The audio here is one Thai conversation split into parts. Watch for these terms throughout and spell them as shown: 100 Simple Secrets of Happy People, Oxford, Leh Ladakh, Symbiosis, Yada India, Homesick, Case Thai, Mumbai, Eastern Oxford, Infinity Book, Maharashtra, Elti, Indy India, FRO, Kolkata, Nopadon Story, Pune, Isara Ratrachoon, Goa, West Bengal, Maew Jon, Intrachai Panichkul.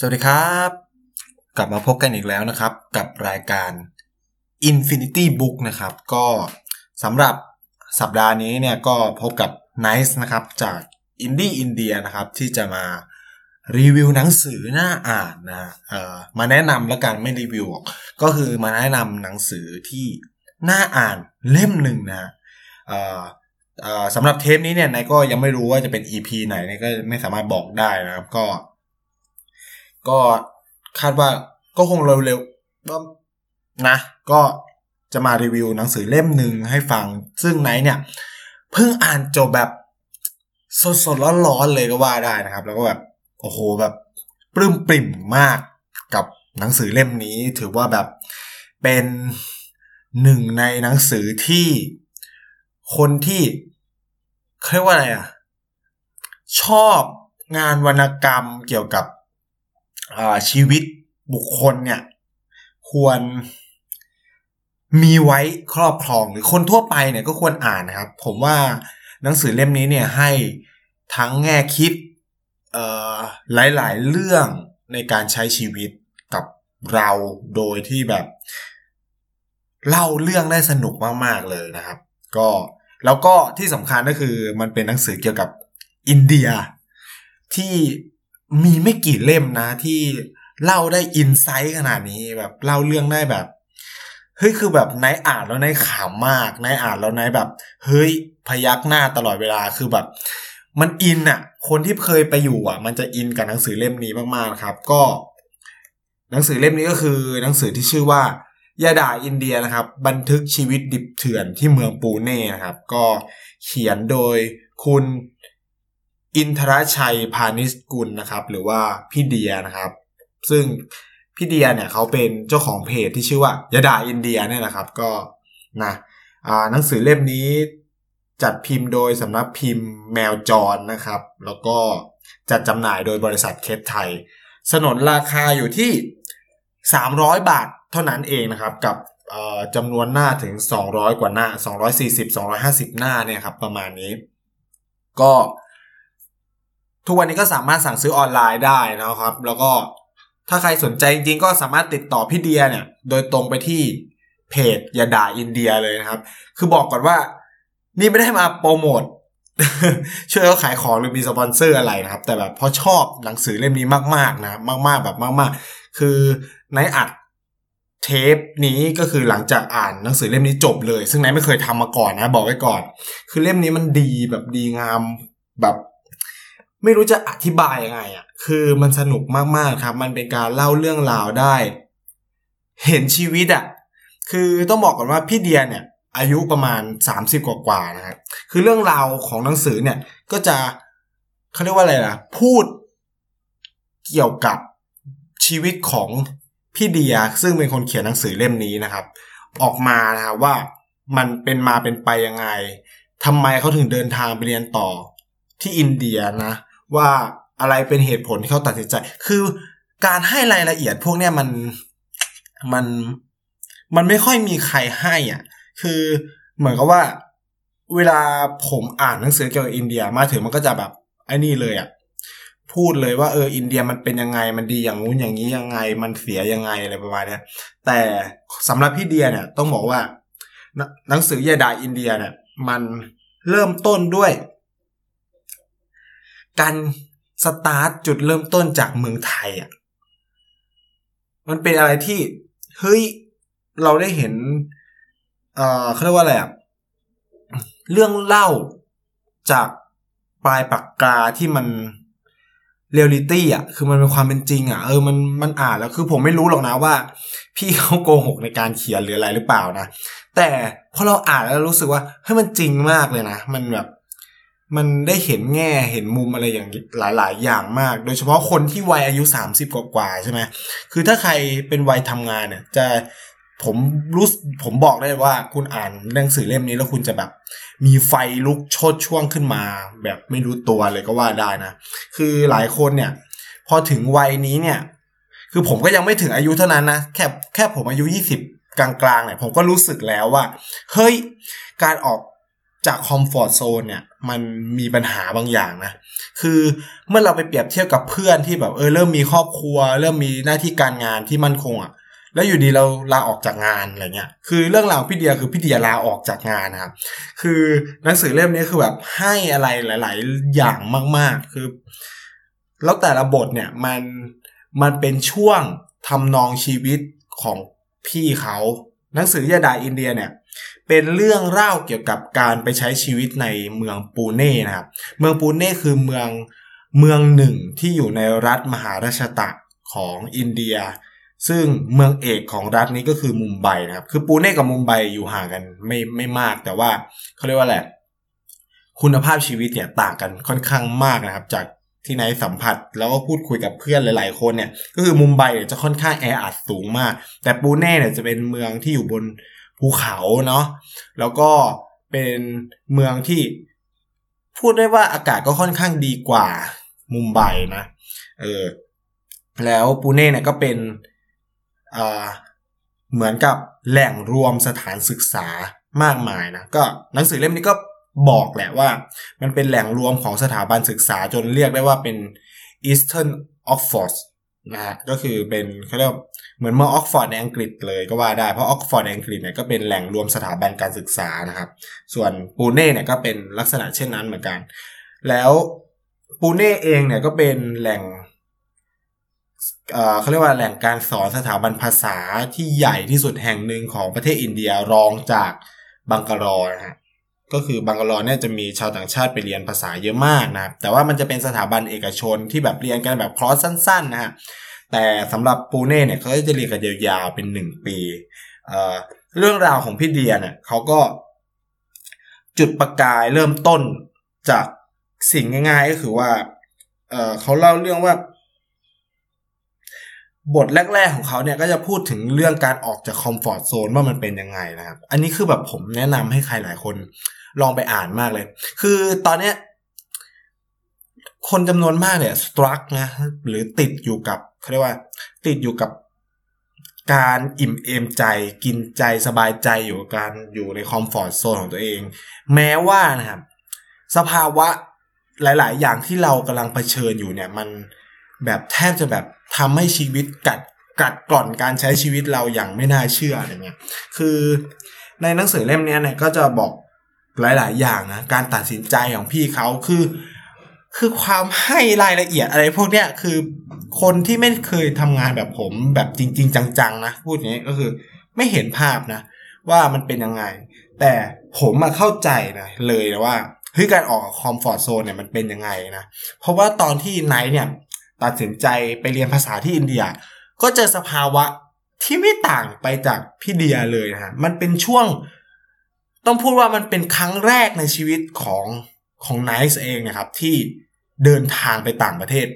สวัสดีครับกลับมาพบกันอีกแล้วนะครับกับรายการ Infinity Book นะครับก็สำหรับสัปดาห์นี้เนี่ยก็พบกับไนซ์นะครับจาก Indy India นะครับที่จะมารีวิวหนังสือน่าอ่านนะมาแนะนำแล้วกันไม่รีวิวก็คือมาแนะนำหนังสือที่น่าอ่านเล่มหนึ่งนะสำหรับเทปนี้เนี่ยไนซ์ก็ยังไม่รู้ว่าจะเป็น EP ไหนไนซ์ก็ไม่สามารถบอกได้นะครับก็คาดว่าก็คงเร็วๆนะก็จะมารีวิวหนังสือเล่มหนึ่งให้ฟังซึ่งไนท์เนี่ยเพิ่งอ่านจบแบบสดๆร้อนๆเลยก็ว่าได้นะครับแล้วก็แบบโอ้โหแบบปลื้มปริ่มมากกับหนังสือเล่มนี้ถือว่าแบบเป็นหนึ่งในหนังสือที่คนที่เรียกว่าอะไรอ่ะชอบงานวรรณกรรมเกี่ยวกับชีวิตบุคคลเนี่ยควรมีไว้ครอบครองหรือคนทั่วไปเนี่ยก็ควรอ่านนะครับผมว่าหนังสือเล่มนี้เนี่ยให้ทั้งแง่คิดหลายๆเรื่องในการใช้ชีวิตกับเราโดยที่แบบเล่าเรื่องได้สนุกมากๆเลยนะครับก็แล้วก็ที่สำคัญก็คือมันเป็นหนังสือเกี่ยวกับอินเดียที่มีไม่กี่เล่มนะที่เล่าได้อินไซต์ขนาดนี้แบบเล่าเรื่องได้แบบเฮ้ยคือแบบนายอ่านแล้วนายขำมากนายอ่านแล้วนายแบบเฮ้ยพยักหน้าตลอดเวลาคือแบบมันอินอ่ะคนที่เคยไปอยู่อ่ะมันจะอินกับหนังสือเล่มนี้มากๆครับก็หนังสือเล่มนี้ก็คือหนังสือที่ชื่อว่ายาดาอินเดียนะครับบันทึกชีวิตดิบเถื่อนที่เมืองปูเน่นะครับก็เขียนโดยคุณอินทรชัยพานิชกุลนะครับหรือว่าพี่เดียนะครับซึ่งพี่เดียเนี่ยเขาเป็นเจ้าของเพจที่ชื่อว่ายาดาอินเดียเนี่ยนะครับก็นะหนังสือเล่มนี้จัดพิมพ์โดยสำนักพิมพ์แมวจร นะครับแล้วก็จัดจำหน่ายโดยบริษัทเคสไทยสนนราคาอยู่ที่300บาทเท่านั้นเองนะครับกับจำนวนหน้าถึง200กว่าหน้า240 250หน้าเนี่ยครับประมาณนี้ก็ทุกวันนี้ก็สามารถสั่งซื้อออนไลน์ได้นะครับแล้วก็ถ้าใครสนใจจริงๆก็สามารถติดต่อพี่เดียเนี่ยโดยตรงไปที่เพจยาดาอินเดียเลยนะครับคือบอกก่อนว่านี่ไม่ได้มาโปรโมท ช่วยเขาขายของหรือมีสปอนเซอร์อะไรนะครับแต่แบบพอชอบหนังสือเล่มนี้มากๆนะมากๆแบบมากๆคือในอัดเทปนี้ก็คือหลังจากอ่านหนังสือเล่มนี้จบเลยซึ่งไหนไม่เคยทำมาก่อนนะบอกไว้ก่อนคือเล่มนี้มันดีแบบดีงามแบบไม่รู้จะอธิบายยังไงอ่ะคือมันสนุกมากๆครับมันเป็นการเล่าเรื่องราวได้เห็นชีวิตอ่ะคือต้องบอกก่อนว่าพี่เดียเนี่ยอายุประมาณ30กว่าๆนะครับคือเรื่องราวของหนังสือเนี่ยก็จะเขาเรียกว่าอะไรล่ะพูดเกี่ยวกับชีวิตของพี่เดียซึ่งเป็นคนเขียนหนังสือเล่มนี้นะครับออกมานะครับว่ามันเป็นมาเป็นไปยังไงทำไมเขาถึงเดินทางไปเรียนต่อที่อินเดียนะว่าอะไรเป็นเหตุผลที่เขาตัดสินใจคือการให้รายละเอียดพวกเนี้ยมันไม่ค่อยมีใครให้อ่ะคือเหมือนกับว่าเวลาผมอ่านหนังสือเกี่ยวกับอินเดียมาถึงมันก็จะแบบไอ้นี่เลยอ่ะพูดเลยว่าอินเดียมันเป็นยังไงมันดีอย่างงู้นอย่างนี้ยังไงมันเสียยังไงอะไรประมาณนี้แต่สำหรับพี่เดียเนี่ยต้องบอกว่าหนังสือยาดาอินเดียเนี่ยมันเริ่มต้นด้วยการสตาร์ทจุดเริ่มต้นจากเมืองไทยอ่ะมันเป็นอะไรที่เฮ้ยเราได้เห็นเขาเรียกว่าอะไรอ่ะเรื่องเล่าจากปลายปากกาที่มันเรียลลิตี้อ่ะคือมันเป็นความเป็นจริงอ่ะมันอ่านแล้วคือผมไม่รู้หรอกนะว่าพี่เขาโกหกในการเขียนหรืออะไรหรือเปล่านะแต่พอเราอ่านแล้วรู้สึกว่าเฮ้ยมันจริงมากเลยนะมันแบบมันได้เห็นแง่เห็นมุมอะไรอย่างหลายๆอย่างมากโดยเฉพาะคนที่วัยอายุ30กว่าๆใช่ไหมคือถ้าใครเป็นวัยทำงานเนี่ยจะผมบอกได้ว่าคุณอ่านหนังสือเล่มนี้แล้วคุณจะแบบมีไฟลุกโชติช่วงขึ้นมาแบบไม่รู้ตัวเลยก็ว่าได้นะคือหลายคนเนี่ยพอถึงวัยนี้เนี่ยคือผมก็ยังไม่ถึงอายุเท่านั้นนะแค่ผมอายุ20กลางๆเนี่ยผมก็รู้สึกแล้วว่าเฮ้ยการออก จากคอมฟอร์ตโซนเนี่ยมันมีปัญหาบางอย่างนะคือเมื่อเราไปเปรียบเทียบกับเพื่อนที่แบบเริ่มมีครอบครัวเริ่มมีหน้าที่การงานที่มั่นคงอ่ะแล้วอยู่ดีเราลาออกจากงานอะไรเงี้ยคือเรื่องราวพี่เดียคือพี่เดียลาออกจากงานนะครับคือหนังสือเล่มนี้คือแบบให้อะไรหลายๆอย่างมากๆคือแล้วแต่ละบทเนี่ยมันเป็นช่วงทำนองชีวิตของพี่เขาหนังสือยาดาอินเดียเนี่ยเป็นเรื่องเล่าเกี่ยวกับการไปใช้ชีวิตในเมืองปูเน่นะครับเมืองปูเน่คือเมืองหนึ่งที่อยู่ในรัฐมหาราชตะของอินเดียซึ่งเมืองเอกของรัฐนี้ก็คือมุมไบนะครับคือปูเน่กับมุมไบอยู่ห่างกันไม่มากแต่ว่าเขาเรียกว่าอะไรคุณภาพชีวิตเนี่ยต่างกันค่อนข้างมากนะครับจากที่ไหนสัมผัสแล้วก็พูดคุยกับเพื่อนหลายๆคนเนี่ยก็คือมุมไบจะค่อนข้างแออัดสูงมากแต่ปูเน่เนี่ยจะเป็นเมืองที่อยู่บนภูเขาเนาะแล้วก็เป็นเมืองที่พูดได้ว่าอากาศก็ค่อนข้างดีกว่ามุมไบนะแล้วปูเน่เนี่ยก็เป็นเหมือนกับแหล่งรวมสถานศึกษามากมายนะก็หนังสือเล่มนี้ก็บอกแหละว่ามันเป็นแหล่งรวมของสถาบันศึกษาจนเรียกได้ว่าเป็น Eastern Oxford นะฮะก็คือเป็นเขาเรียกเหมือนเมือง Oxford ในอังกฤษเลยก็ว่าได้เพราะ Oxford ในอังกฤษเนี่ยก็เป็นแหล่งรวมสถาบันการศึกษานะครับส่วนปูเน่เนี่ยก็เป็นลักษณะเช่นนั้นเหมือนกันแล้วปูเน่เองเนี่ยก็เป็นแหล่งเขาเรียกว่าแหล่งการสอนสถาบันภาษาที่ใหญ่ที่สุดแห่งหนึ่งของประเทศอินเดียรองจากบังกลอนะฮะก็คือบังกลอเนี่ยจะมีชาวต่างชาติไปเรียนภาษาเยอะมากนะครับแต่ว่ามันจะเป็นสถาบันเอกชนที่แบบเรียนกันแบบคลอสสั้นๆนะฮะแต่สำหรับปูเน่เนี่ยเขาจะเรียนกันยาวๆเป็น1ปีเรื่องราวของพี่เดียเนี่ยเขาก็จุดประกายเริ่มต้นจากสิ่งง่ายๆก็คือว่าเขาเล่าเรื่องว่าบทแรกๆของเขาเนี่ยก็จะพูดถึงเรื่องการออกจากคอมฟอร์ตโซนว่ามันเป็นยังไงนะครับอันนี้คือแบบผมแนะนำให้ใครหลายคนลองไปอ่านมากเลยคือตอนเนี้ยคนจำนวนมากเนี่ยสตรัคนะหรือติดอยู่กับเขาเรียกว่าติดอยู่กับการอิ่มเอมใจกินใจสบายใจอยู่การอยู่ในคอมฟอร์ตโซนของตัวเองแม้ว่านะครับสภาวะหลายๆอย่างที่เรากำลังเผชิญอยู่เนี่ยมันแบบแทบจะแบบทำให้ชีวิตกัดกร่อนการใช้ชีวิตเราอย่างไม่น่าเชื่ออะไรเงี้ยคือในหนังสือเล่มนี้เนี่ยก็จะบอกหลายๆอย่างนะการตัดสินใจของพี่เขาคือความให้รายละเอียดอะไรพวกเนี้ยคือคนที่ไม่เคยทำงานแบบผมแบบจริงๆจังๆนะพูดอย่างนี้ก็คือไม่เห็นภาพนะว่ามันเป็นยังไงแต่ผมมาเข้าใจนะเลยนะว่าเฮ้ยการออกคอมฟอร์ตโซนเนี่ยมันเป็นยังไงนะเพราะว่าตอนที่ไนท์เนี่ยตัดสินใจไปเรียนภาษาที่อินเดียก็เจอสภาวะที่ไม่ต่างไปจากพี่เดียเลยนะฮะมันเป็นช่วงต้องพูดว่ามันเป็นครั้งแรกในชีวิตของไนซ์เองนะครับที่เดินทางไปต่างประเทศ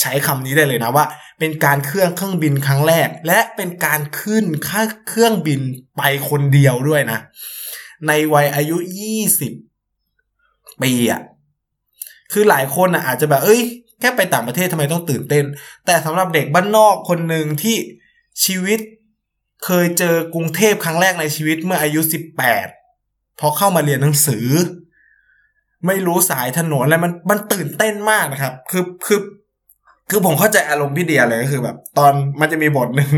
ใช้คำนี้ได้เลยนะว่าเป็นการเครื่องบินครั้งแรกและเป็นการขึ้นเครื่องบินไปคนเดียวด้วยนะในวัยอายุ20ปีอ่ะคือหลายคนนะอาจจะแบบเอ้ยแค่ไปต่างประเทศทำไมต้องตื่นเต้นแต่สำหรับเด็กบ้านนอกคนหนึ่งที่ชีวิตเคยเจอกรุงเทพครั้งแรกในชีวิตเมื่ออายุ18พอเข้ามาเรียนหนังสือไม่รู้สายถนนอะไรมันตื่นเต้นมากนะครับคือผมเข้าใจอารมณ์พี่เดียเลยก็คือแบบตอนมันจะมีบทนึง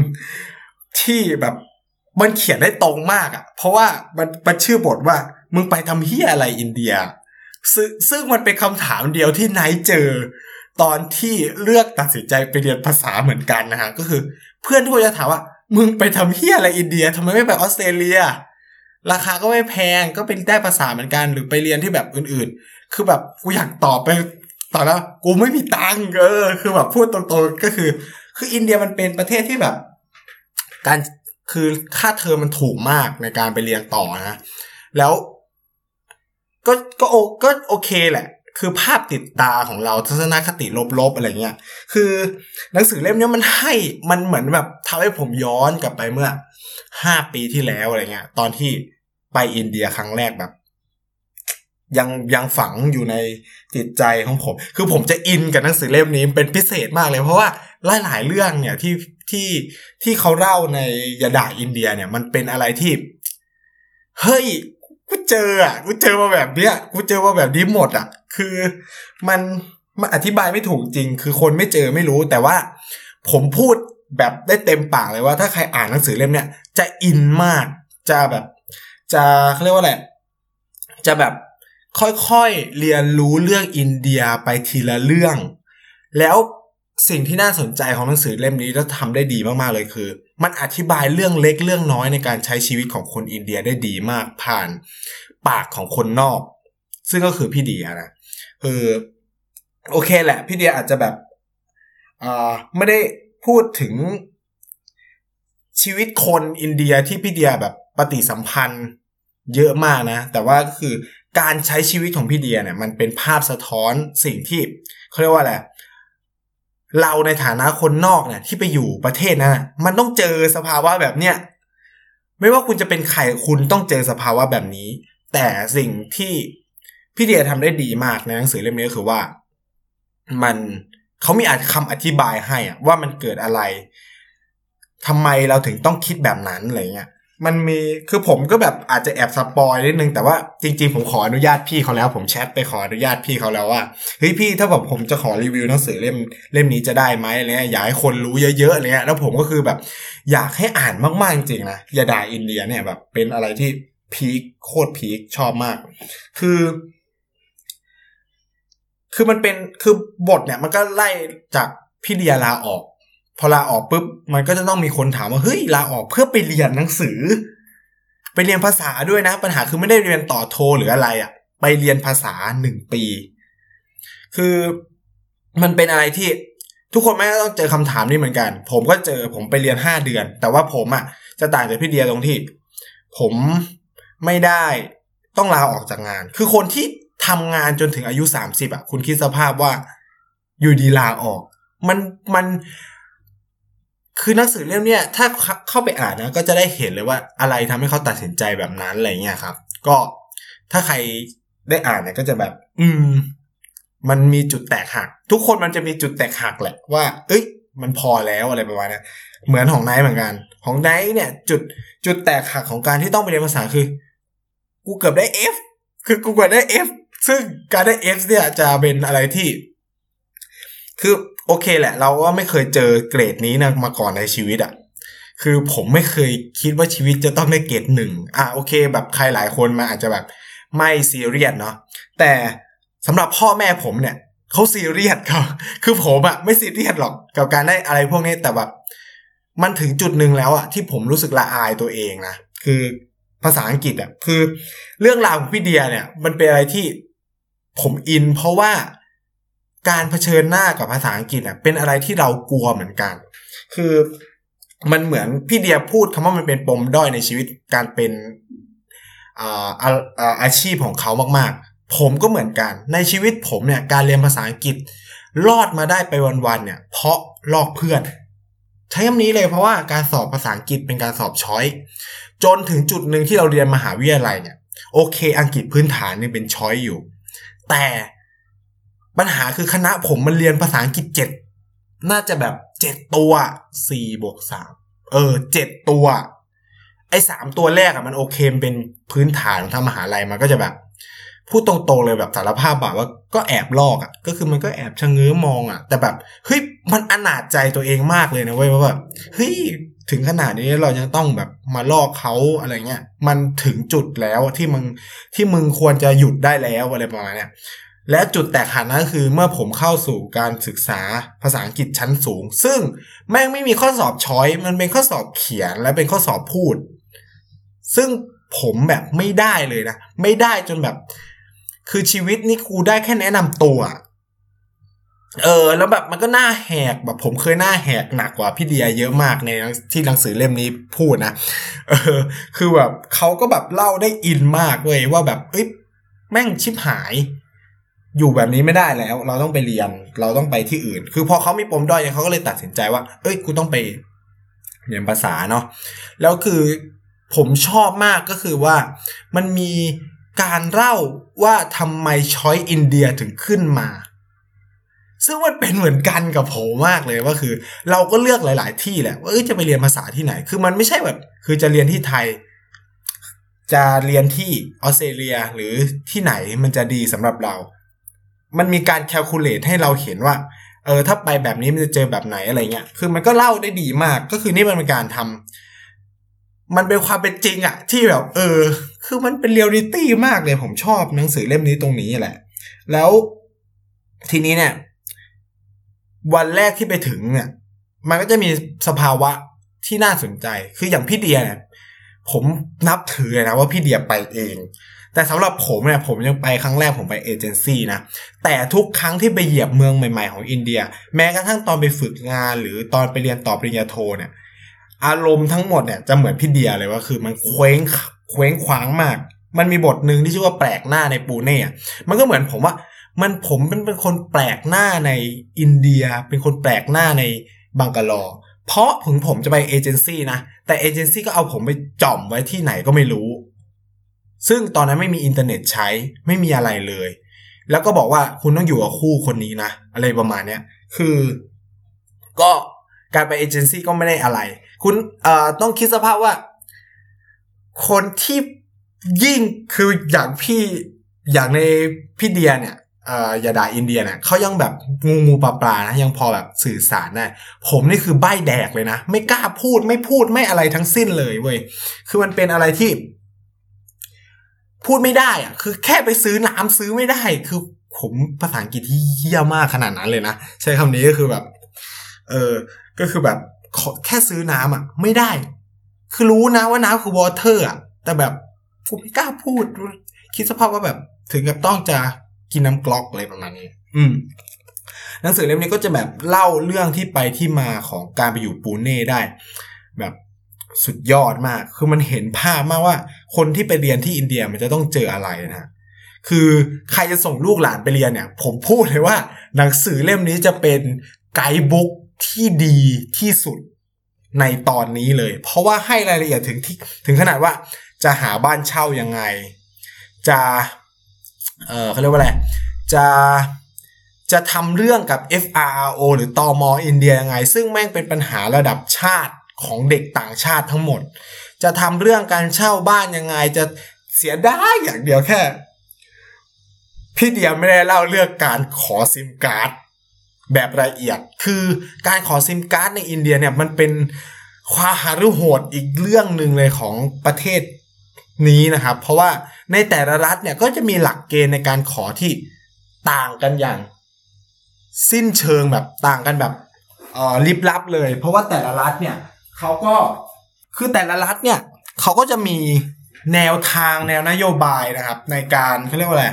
ที่แบบมันเขียนได้ตรงมากอ่ะเพราะว่ามันชื่อบทว่ามึงไปทำเหี้ยอะไรอินเดียซึ่งมันเป็นคำถามเดียวที่ไนท์เจอตอนที่เลือกตัดสินใจไปเรียนภาษาเหมือนกันนะฮะก็คือเพื่อนทุกคนจะถามว่ามึงไปทำเหี้ยอะไรอินเดียทำไมไม่ไปออสเตรเลียราคาก็ไม่แพงก็เป็นได้ภาษาเหมือนกันหรือไปเรียนที่แบบอื่นๆคือแบบกูอยากตอบไปตอนแล้วกูไม่มีตังค์คือแบบพูดตรงๆก็คืออินเดียมันเป็นประเทศที่แบบการคือค่าเทอมมันถูกมากในการไปเรียนต่อนะแล้วก็โอเคแหละคือภาพติดตาของเราทัศนคติลบๆอะไรเงี้ยคือหนังสือเล่มนี้มันเหมือนแบบทำให้ผมย้อนกลับไปเมื่อ5ปีที่แล้วอะไรเงี้ยตอนที่ไปอินเดียครั้งแรกแบบยังฝังอยู่ในจิตใจของผมคือผมจะอินกับหนังสือเล่มนี้เป็นพิเศษมากเลยเพราะว่าหลายเรื่องเนี่ยที่เขาเล่าในยาดาอินเดียเนี่ยมันเป็นอะไรที่เฮ้ย กูเจอมาแบบนี้หมดอ่ะคือมันอธิบายไม่ถูกจริงคือคนไม่เจอไม่รู้แต่ว่าผมพูดแบบได้เต็มปากเลยว่าถ้าใครอ่านหนังสือเล่มเนี้ยจะอินมากจะแบบจะเขาเรียกว่าอะไรจะแบบค่อยๆเรียนรู้เรื่องอินเดียไปทีละเรื่องแล้วสิ่งที่น่าสนใจของหนังสือเล่มนี้แล้วทำได้ดีมากๆเลยคือมันอธิบายเรื่องเล็กเรื่องน้อยในการใช้ชีวิตของคนอินเดียได้ดีมากผ่านปากของคนนอกซึ่งก็คือพี่เดียนะโอเคแหละพี่เดียอาจจะแบบไม่ได้พูดถึงชีวิตคนอินเดียที่พี่เดียแบบปฏิสัมพันธ์เยอะมากนะแต่ว่าก็คือการใช้ชีวิตของพี่เดียเนี่ยมันเป็นภาพสะท้อนสิ่งที่เขาเรียกว่าอะไรเราในฐานะคนนอกเนี่ยที่ไปอยู่ประเทศนั้นมันต้องเจอสภาวะแบบเนี้ยไม่ว่าคุณจะเป็นใครคุณต้องเจอสภาวะแบบนี้แต่สิ่งที่พี่เดียทำได้ดีมากในหนังสือเล่มนี้ก็คือว่ามันเขามีคำอธิบายให้ว่ามันเกิดอะไรทำไมเราถึงต้องคิดแบบนั้นอะไรเงี้ยมันมีคือผมก็แบบอาจจะแอบสปอยนิดนึงแต่ว่าจริงๆผมขออนุญาตพี่เขาแล้วผมแชทไปขออนุญาตพี่เขาแล้วว่าเฮ้ยพี่ถ้าแบบผมจะขอรีวิวหนังสือเล่มนี้จะได้ไหมอะไรเงี้ยอยากให้คนรู้เยอะๆอะไรเงี้ยแล้วผมก็คือแบบอยากให้อ่านมากๆจริงๆนะอย่าด่าอินเดียเนี่ยแบบเป็นอะไรที่พีคโคตรพีคชอบมากคือมันเป็นคือบทเนี่ยมันก็ไล่จากพี่เดียลาออกพอลาออกปุ๊บมันก็จะต้องมีคนถามว่าเฮ้ยลาออกเพื่อไปเรียนหนังสือไปเรียนภาษาด้วยนะปัญหาคือไม่ได้เรียนต่อโทหรืออะไรอ่ะไปเรียนภาษา1ปีคือมันเป็นอะไรที่ทุกคนไม่ต้องเจอคำถามนี้เหมือนกันผมก็เจอผมไปเรียน5เดือนแต่ว่าผมอ่ะจะต่างจากพี่เดียตรงที่ผมไม่ได้ต้องลาออกจากงานคือคนที่ทำงานจนถึงอายุ30อ่ะคุณคิดสภาพว่าอยู่ดีลาออกมันคือหนังสือเล่มเนี้ยถ้าเข้าไปอ่านนะก็จะได้เห็นเลยว่าอะไรทำให้เขาตัดสินใจแบบนั้นอะไรเงี้ยครับก็ถ้าใครได้อ่านเนี่ยก็จะแบบมันมีจุดแตกหักทุกคนมันจะมีจุดแตกหักแหละว่าเอ้ยมันพอแล้วอะไรประมาณนั้นเหมือนของไนท์เหมือนกันของไนท์เนี่ยจุดแตกหักของการที่ต้องไปเรียนภาษาคือกูเกือบได้ F คือกูเกือบได้ F ซึ่งการได้ F เนี่ยจะเป็นอะไรที่คือโอเคแหละเราก็ไม่เคยเจอเกรดนี้นะมาก่อนในชีวิตอ่ะคือผมไม่เคยคิดว่าชีวิตจะต้องได้เกรด1โอเคแบบใครหลายคนมาอาจจะแบบไม่ซีเรียสเนาะแต่สำหรับพ่อแม่ผมเนี่ยเขาซีเรียสครับคือผมอ่ะไม่ซีเรียสหรอกกับการได้อะไรพวกนี้แต่แบบมันถึงจุดนึงแล้วอ่ะที่ผมรู้สึกละอายตัวเองนะคือภาษาอังกฤษอ่ะคือเรื่องราวของพี่เดียเนี่ยมันเป็นอะไรที่ผมอินเพราะว่าการเผชิญหน้ากับภาษาอังกฤษเป็นอะไรที่เรากลัวเหมือนกันคือมันเหมือนพี่เดียพูดคำว่ามันเป็นปมด้อยในชีวิตการเป็นอาชีพของเขามากๆผมก็เหมือนกันในชีวิตผมเนี่ยการเรียนภาษาอังกฤษรอดมาได้ไปวันๆเนี่ยเพราะลอกเพื่อนใช้คำนี้เลยเพราะว่าการสอบภาษาอังกฤษเป็นการสอบช้อยจนถึงจุดนึงที่เราเรียนมหาวิทยาลัยเนี่ยโอเคอังกฤษพื้นฐานเนี่ยเป็นช้อยอยู่แต่ปัญหาคือคณะผมมันเรียนภาษาอังกฤษ7น่าจะแบบ7ตัว 4+3 7ตัวไอ้3ตัวแรกมันโอเคเป็นพื้นฐานของทางมหาวิทยาลัยมันก็จะแบบพูดตรงๆเลยแบบสารภาพบาปว่าก็แอบลอกก็คือมันก็แอบชะเง้อมองแต่แบบเฮ้ยมันอนาจใจตัวเองมากเลยนะเว้ยว่าแบบเฮ้ยถึงขนาดนี้เรายังต้องแบบมาลอกเขาอะไรเงี้ยมันถึงจุดแล้วที่มึงควรจะหยุดได้แล้วอะไรประมาณเนี้ยและจุดแตกหักนั่นคือเมื่อผมเข้าสู่การศึกษาภาษาอังกฤษชั้นสูงซึ่งแม่งไม่มีข้อสอบช้อยมันเป็นข้อสอบเขียนและเป็นข้อสอบพูดซึ่งผมแบบไม่ได้เลยนะไม่ได้จนแบบคือชีวิตนี่กูได้แค่แนะนำตัวแล้วแบบมันก็หน้าแหกแบบผมเคยหน้าแหกหนักกว่าพี่เดียเยอะมากในที่หนังสือเล่มนี้พูดนะคือแบบเขาก็แบบเล่าได้อินมากเว้ยว่าแบบเอ้ยแม่งชิบหายอยู่แบบนี้ไม่ได้แล้วเราต้องไปเรียนเราต้องไปที่อื่นคือพอเขามีปมด้อยเขาก็เลยตัดสินใจว่าเอ้ยกูต้องไปเรียนภาษาเนาะแล้วคือผมชอบมากก็คือว่ามันมีการเล่าว่าทำไมช้อยอินเดียถึงขึ้นมาซึ่งมันเป็นเหมือนกันกับผมมากเลยว่าคือเราก็เลือกหลายๆที่แหละว่าจะไปเรียนภาษาที่ไหนคือมันไม่ใช่แบบคือจะเรียนที่ไทย จะเรียนที่ออสเตรเลียหรือที่ไหนมันจะดีสำหรับเรามันมีการแคลคูลเลตให้เราเห็นว่าถ้าไปแบบนี้มันจะเจอแบบไหนอะไรเงี้ยคือมันก็เล่าได้ดีมากก็คือนี่มันเป็นการทำมันเป็นความเป็นจริงอะที่แบบคือมันเป็นเรียลลิตี้มากเลยผมชอบหนังสือเล่มนี้ตรงนี้แหละแล้วทีนี้เนี่ยวันแรกที่ไปถึงเนี่ยมันก็จะมีสภาวะที่น่าสนใจคืออย่างพี่เดียเนี่ยผมนับถือเลยนะว่าพี่เดียไปเองแต่สำหรับผมเนี่ยผมยังไปครั้งแรกผมไปเอเจนซี่นะแต่ทุกครั้งที่ไปเหยียบเมืองใหม่ๆของอินเดียแม้กระทั่งตอนไปฝึกงานหรือตอนไปเรียนต่อปริญญาโทเนี่ยอารมณ์ทั้งหมดเนี่ยจะเหมือนพี่เดียเลยว่าคือมันเคว้งคว้างมากมันมีบทนึงที่ชื่อว่าแปลกหน้าในปูเน่มันก็เหมือนผมว่าผมเป็นคนแปลกหน้าในอินเดียเป็นคนแปลกหน้าในบังกาลอเพราะถึงผมจะไปเอเจนซี่นะแต่เอเจนซี่ก็เอาผมไปจ่อมไว้ที่ไหนก็ไม่รู้ซึ่งตอนนั้นไม่มีอินเทอร์เน็ตใช้ไม่มีอะไรเลยแล้วก็บอกว่าคุณต้องอยู่กับคู่คนนี้นะอะไรประมาณเนี้ยคือก็การไปเอเจนซี่ก็ไม่ได้อะไรคุณต้องคิดสภาพว่าคนที่ยิ่งคืออย่างพี่อย่างในพี่เดียเนี่ยอย่าด่าอินเดียเนี่ยเขายังแบบงูปลาๆนะยังพอแบบสื่อสารได้ผมนี่คือใบ้แดกเลยนะไม่กล้าพูดไม่อะไรทั้งสิ้นเลยเว้ยคือมันเป็นอะไรที่พูดไม่ได้อะคือแค่ไปซื้อน้ำซื้อไม่ได้คือผมภาษาอังกฤษที่เหี้ยมากขนาดนั้นเลยนะใช้คำนี้ก็คือแบบก็คือแบบแค่ซื้อน้ำอ่ะไม่ได้คือรู้นะว่าน้ำคือ water อ่ะแต่แบบผมไม่กล้าพูดคิดสภาพว่าแบบถึงกับต้องจะกินน้ำกรอกอะไรประมาณนี้หนังสือเล่มนี้ก็จะแบบเล่าเรื่องที่ไปที่มาของการไปอยู่ปูเน่ได้แบบสุดยอดมากคือมันเห็นภาพมากว่าคนที่ไปเรียนที่อินเดียมันจะต้องเจออะไรนะคือใครจะส่งลูกหลานไปเรียนเนี่ยผมพูดเลยว่าหนังสือเล่มนี้จะเป็นไกด์บุ๊กที่ดีที่สุดในตอนนี้เลยเพราะว่าให้รายละเอียดถึงขนาดว่าจะหาบ้านเช่ายังไงจะเขาเรียกว่าอะไรจะทำเรื่องกับ FRO หรือตม.อินเดียยังไงซึ่งแม่งเป็นปัญหาระดับชาติของเด็กต่างชาติทั้งหมดจะทำเรื่องการเช่าบ้านยังไงจะเสียดายอย่างเดียวแค่พี่เดียไม่ได้เล่าเรื่องการขอซิมการ์ดแบบละเอียดคือการขอซิมการ์ดในอินเดียเนี่ยมันเป็นความหฤโหดอีกเรื่องนึงเลยของประเทศนี้นะครับเพราะว่าในแต่ละรัฐเนี่ยก็จะมีหลักเกณฑ์ในการขอที่ต่างกันอย่างสิ้นเชิงแบบต่างกันแบบลิบลับเลยเพราะว่าแต่ละรัฐเนี่ยเขาก็คือแต่ละรัฐเนี่ยเขาก็จะมีแนวทางแนวนโยบายนะครับในการเขาเรียกว่าอะไร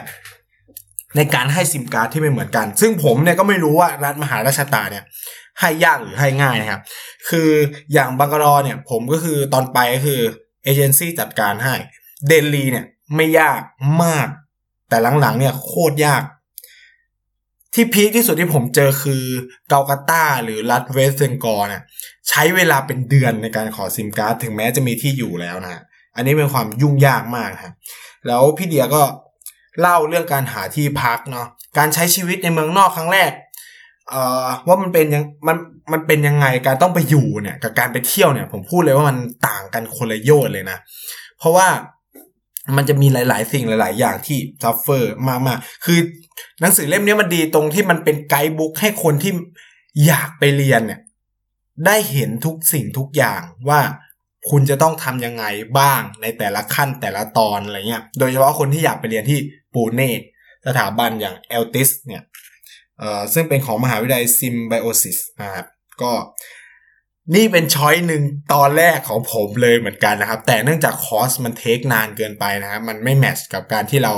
ในการให้ซิมการ์ดที่ไม่เหมือนกันซึ่งผมเนี่ยก็ไม่รู้ว่ารัฐมหาราชตาเนี่ยให้ยากหรือให้ง่ายนะครับคืออย่างบังกลอเนี่ยผมก็คือตอนไปก็คือเอเจนซี่จัดการให้เดลีเนี่ยไม่ยากมากแต่หลังๆเนี่ยโคตรยากที่พีคที่สุดที่ผมเจอคือกัลกัตตาหรือรัฐเวสต์เบงกอลเนี่ยใช้เวลาเป็นเดือนในการขอซิมการ์ดถึงแม้จะมีที่อยู่แล้วนะอันนี้เป็นความยุ่งยากมากฮะแล้วพี่เดียก็เล่าเรื่องการหาที่พักเนาะการใช้ชีวิตในเมืองนอกครั้งแรกว่ามันเป็นยังไงการต้องไปอยู่เนี่ยกับการไปเที่ยวเนี่ยผมพูดเลยว่ามันต่างกันคนละโยชน์เลยนะเพราะว่ามันจะมีหลายๆสิ่งหลายๆอย่างที่ซัฟเฟอร์มากๆคือหนังสือเล่มนี้มันดีตรงที่มันเป็นไกด์บุ๊กให้คนที่อยากไปเรียนเนี่ยได้เห็นทุกสิ่งทุกอย่างว่าคุณจะต้องทำยังไงบ้างในแต่ละขั้นแต่ละตอนอะไรเงี้ยโดยเฉพาะคนที่อยากไปเรียนที่ปูเน่สถาบันอย่างเอลติสเนี่ยซึ่งเป็นของมหาวิทยาลัยซิมไบโอซิสนะครับก็นี่เป็นช้อยหนึ่งตอนแรกของผมเลยเหมือนกันนะครับแต่เนื่องจากคอร์สมันเทคนานเกินไปนะครับมันไม่แมทช์กับการที่เรา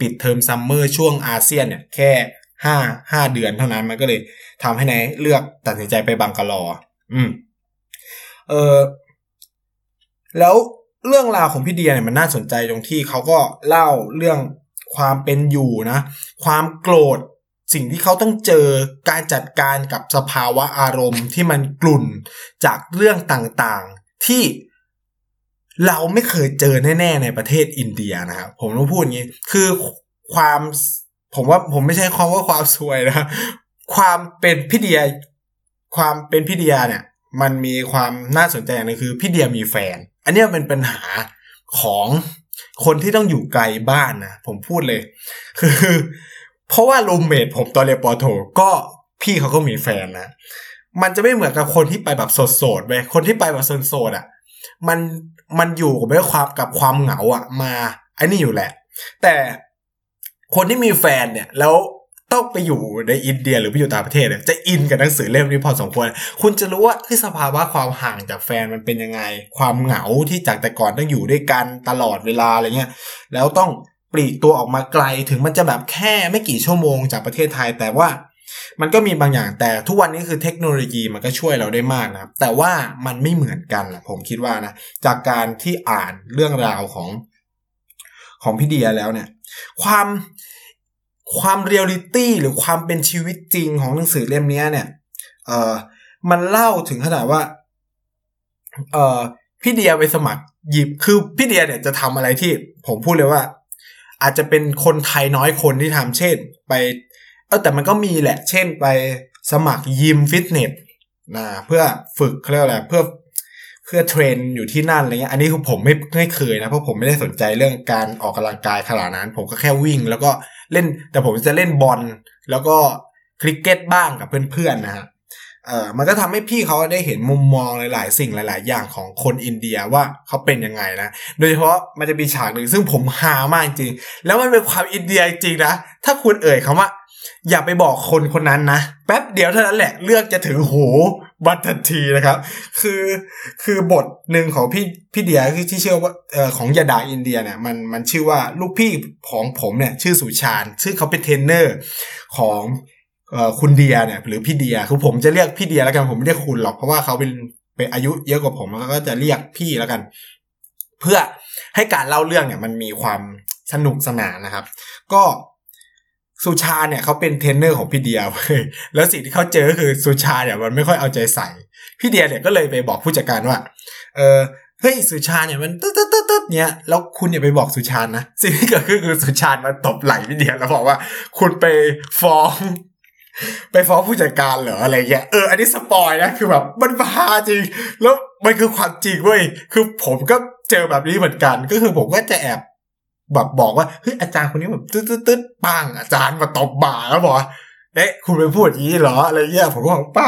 ปิดเทอมซัมเมอร์ช่วงอาเซียนเนี่ยแค่5เดือนเท่านั้นมันก็เลยทำให้นายเลือกตัดสินใจไปบังกลอแล้วเรื่องราวของพี่เดียเนี่ยมันน่าสนใจตรงที่เขาก็เล่าเรื่องความเป็นอยู่นะความโกรธสิ่งที่เขาต้องเจอการจัดการกับสภาวะอารมณ์ที่มันกลุ่นจากเรื่องต่างๆที่เราไม่เคยเจอแน่ๆในประเทศอินเดียนะครับผมต้องพูดอย่างนี้คือความผมว่าผมไม่ใช่ความว่าความซวยนะความเป็นพี่เดียเนี่ยมันมีความน่าสนใจอย่างนึงคือพี่เดียมีแฟนอันนี้เป็นปัญหาของ คนที่ต้องอยู่ไกลบ้านนะผมพูดเลยคือเพราะว่ารูมเมทผมตอนเรียนป.โทก็พี่เขาก็มีแฟนนะมันจะไม่เหมือนกับคนที่ไปแบบโสดๆเว้ยคนที่ไปแบบโสดๆอ่ะมันอยู่กับความเหงาอ่ะมาไอ้นี่อยู่แหละแต่คนที่มีแฟนเนี่ยแล้วต้องไปอยู่ในอินเดียหรือไปอยู่ต่างประเทศเนี่ยจะอินกับหนังสือเล่มนี้พอสมควรคุณจะรู้ว่าคือสภาวะความห่างจากแฟนมันเป็นยังไงความเหงาที่จากแต่ก่อนต้องอยู่ด้วยกันตลอดเวลาอะไรเงี้ยแล้วต้องปลีกตัวออกมาไกลถึงมันจะแบบแค่ไม่กี่ชั่วโมงจากประเทศไทยแต่ว่ามันก็มีบางอย่างแต่ทุกวันนี้คือเทคโนโลยีมันก็ช่วยเราได้มากนะครับแต่ว่ามันไม่เหมือนกันแหละผมคิดว่านะจากการที่อ่านเรื่องราวของพี่เดียแล้วเนี่ยความเรียลลิตี้หรือความเป็นชีวิตจริงของหนังสือเล่มนี้เนี่ยมันเล่าถึงขนาดว่าพี่เดียไปสมัครหยิบคือพี่เดียเนี่ยจะทำอะไรที่ผมพูดเลยว่าอาจจะเป็นคนไทยน้อยคนที่ทำเช่นไปแต่มันก็มีแหละเช่นไปสมัครยิมฟิตเนสนะเพื่อฝึกเรียกอะไรเพื่อเทรนอยู่ที่นั่นอะไรเงี้ยอันนี้คือผมไม่เคยนะเพราะผมไม่ได้สนใจเรื่องการออกกำลังกายขนาดนั้นผมก็แค่วิ่งแล้วก็เล่นแต่ผมจะเล่นบอลแล้วก็คริกเก็ตบ้างกับเพื่อนๆนะฮะมันก็ทำให้พี่เขาได้เห็นมุมมองหลายๆสิ่งหลายๆอย่างของคนอินเดียว่าเขาเป็นยังไงนะโดยเฉพาะมันจะมีฉากหนึ่งซึ่งผมฮามากจริงแล้วมันเป็นความอินเดียจริงนะถ้าคุณเอ่ยคำว่าอย่าไปบอกคนคนนั้นนะแป๊บเดียวเท่านั้นแหละเลือกจะถึงหูบัดทันทีนะครับคือบทหนึ่งของพี่เดียที่เชื่อว่าของยาดาอินเดียเนี่ยมันชื่อว่าลูกพี่ของผมเนี่ยชื่อสุชาญชื่อเขาเป็นเทรนเนอร์ของคุณเดียเนี่ยหรือพี่เดียคือผมจะเรียกพี่เดียแล้วกันผมไม่เรียกคุณหรอกเพราะว่าเขาเป็นอายุเยอะกว่าผมแล้วก็จะเรียกพี่แล้วกันเพื่อให้การเล่าเรื่องเนี่ยมันมีความสนุกสนานนะครับก็สุชาเนี่ยเขาเป็นเทรนเนอร์ของพี่เดียเว้ยแล้วสิ่งที่เขาเจอคือสุชาเนี่ยมันไม่ค่อยเอาใจใส่พี่เดียเนี่ยก็เลยไปบอกผู้จัดการว่าเฮ้ยสุชาเนี่ยมันตึ๊ดเนี่ยแล้วคุณอย่าไปบอกสุชานะสิ่งที่เกิดขึ้นคือสุชามาตบไหล่พี่เดียแล้วบอกว่าคุณไปฟ้องผู้จัดการเหรออะไรเงี้ยอันนี้สปอยนะคือแบบมันพาจริงแล้วมันคือความจริงเว้ยคือผมก็เจอแบบนี้เหมือนกันก็คือผมก็จะแอบแบบบอกว่าเฮ้ยอาจารย์คนนี้แบบตึ๊ดๆปังอาจารย์มาตบบ่าแล้วบอกเอ๊ะคุณไปพูดอย่างนี้เหรออะไรเงี้ยผมก็บอกเป